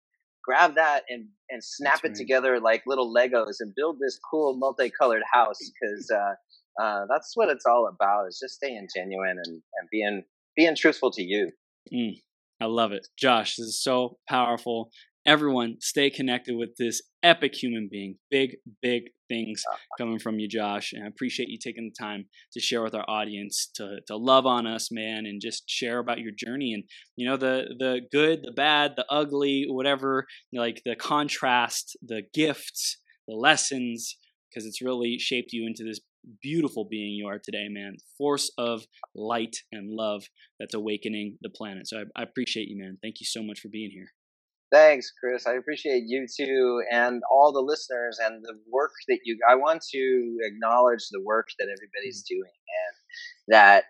grab that and, and snap That's it right. together like little Legos and build this cool multicolored house. Cause, uh, uh, that's what it's all about, is just staying genuine and, and being, being truthful to you. Mm, I love it. Josh, this is so powerful. Everyone, stay connected with this epic human being. Big, big things coming from you, Josh. And I appreciate you taking the time to share with our audience, to to love on us, man, and just share about your journey. And, you know, the the good, the bad, the ugly, whatever, you know, like the contrast, the gifts, the lessons, because it's really shaped you into this beautiful being you are today, man. Force of light and love that's awakening the planet. So I, I appreciate you, man. Thank you so much for being here. Thanks, Chris. I appreciate you too, and all the listeners and the work that you, I want to acknowledge the work that everybody's doing and that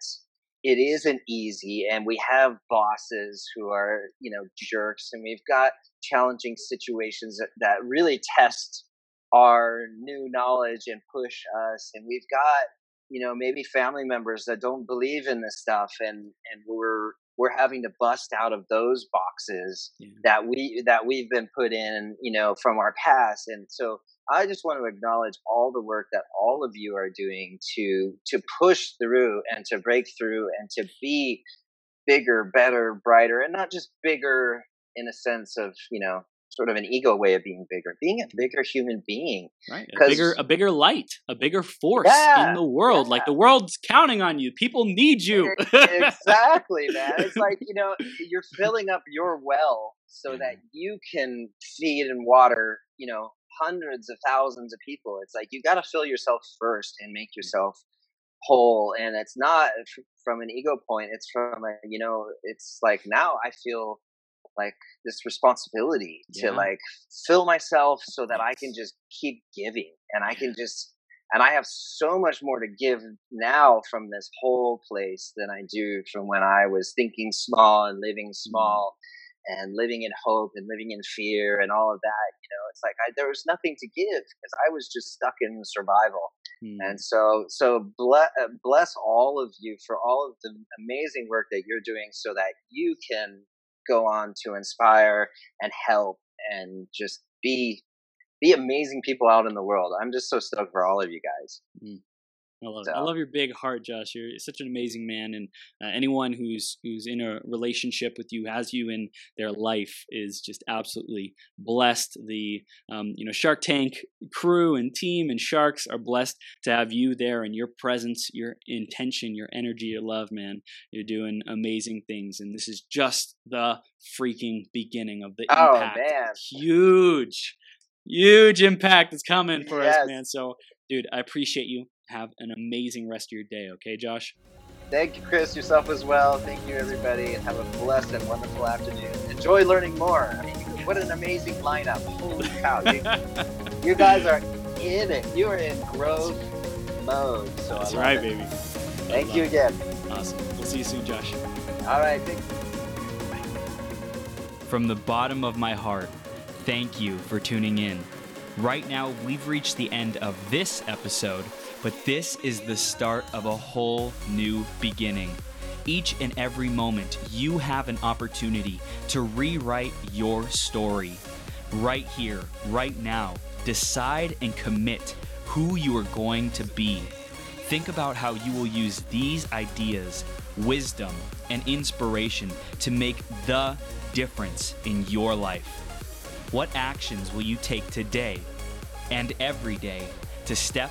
it isn't easy. And we have bosses who are, you know, jerks, and we've got challenging situations that, that really test our new knowledge and push us. And we've got, you know, maybe family members that don't believe in this stuff, and, and we're, we're having to bust out of those boxes yeah. that we, that we've been put in, you know, from our past. And so I just want to acknowledge all the work that all of you are doing to, to push through and to break through and to be bigger, better, brighter, and not just bigger in a sense of, you know, sort of an ego way of being bigger, being a bigger human being, right? A bigger, a bigger light, a bigger force yeah, in the world. Yeah. Like the world's counting on you. People need you. Exactly, man. It's like, you know, you're filling up your well so that you can feed and water, you know, hundreds of thousands of people. It's like, you got to fill yourself first and make yourself whole. And it's not from an ego point. It's from a, you know, it's like, now I feel like this responsibility yeah. to like fill myself so that I can just keep giving, and I can just, and I have so much more to give now from this whole place than I do from when I was thinking small and living small and living in hope and living in fear and all of that. You know, it's like, I, there was nothing to give because I was just stuck in survival. Mm. And so, so bless, bless all of you for all of the amazing work that you're doing so that you can go on to inspire and help and just be be amazing people out in the world. I'm just so stoked for all of you guys. Mm. I love so. it. I love your big heart, Josh. You're such an amazing man, and uh, anyone who's who's in a relationship with you, has you in their life, is just absolutely blessed. The um, you know Shark Tank crew and team and sharks are blessed to have you there, and your presence, your intention, your energy, your love, man. You're doing amazing things, and this is just the freaking beginning of the oh, impact. Man. Huge, huge impact is coming for yes. us, man. So, dude, I appreciate you. Have an amazing rest of your day, okay, Josh? Thank you, Chris. Yourself as well. Thank you, everybody, and have a blessed and wonderful afternoon. Enjoy learning more. I mean, what an amazing lineup. Holy cow. You, you guys are in it. You are in growth mode. So That's I love right, it. baby. I Thank you it. again. Awesome. We'll see you soon, Josh. All right. Thanks. From the bottom of my heart, thank you for tuning in. Right now, we've reached the end of this episode, but this is the start of a whole new beginning. Each and every moment, you have an opportunity to rewrite your story. Right here, right now, decide and commit who you are going to be. Think about how you will use these ideas, wisdom, and inspiration to make the difference in your life. What actions will you take today and every day to step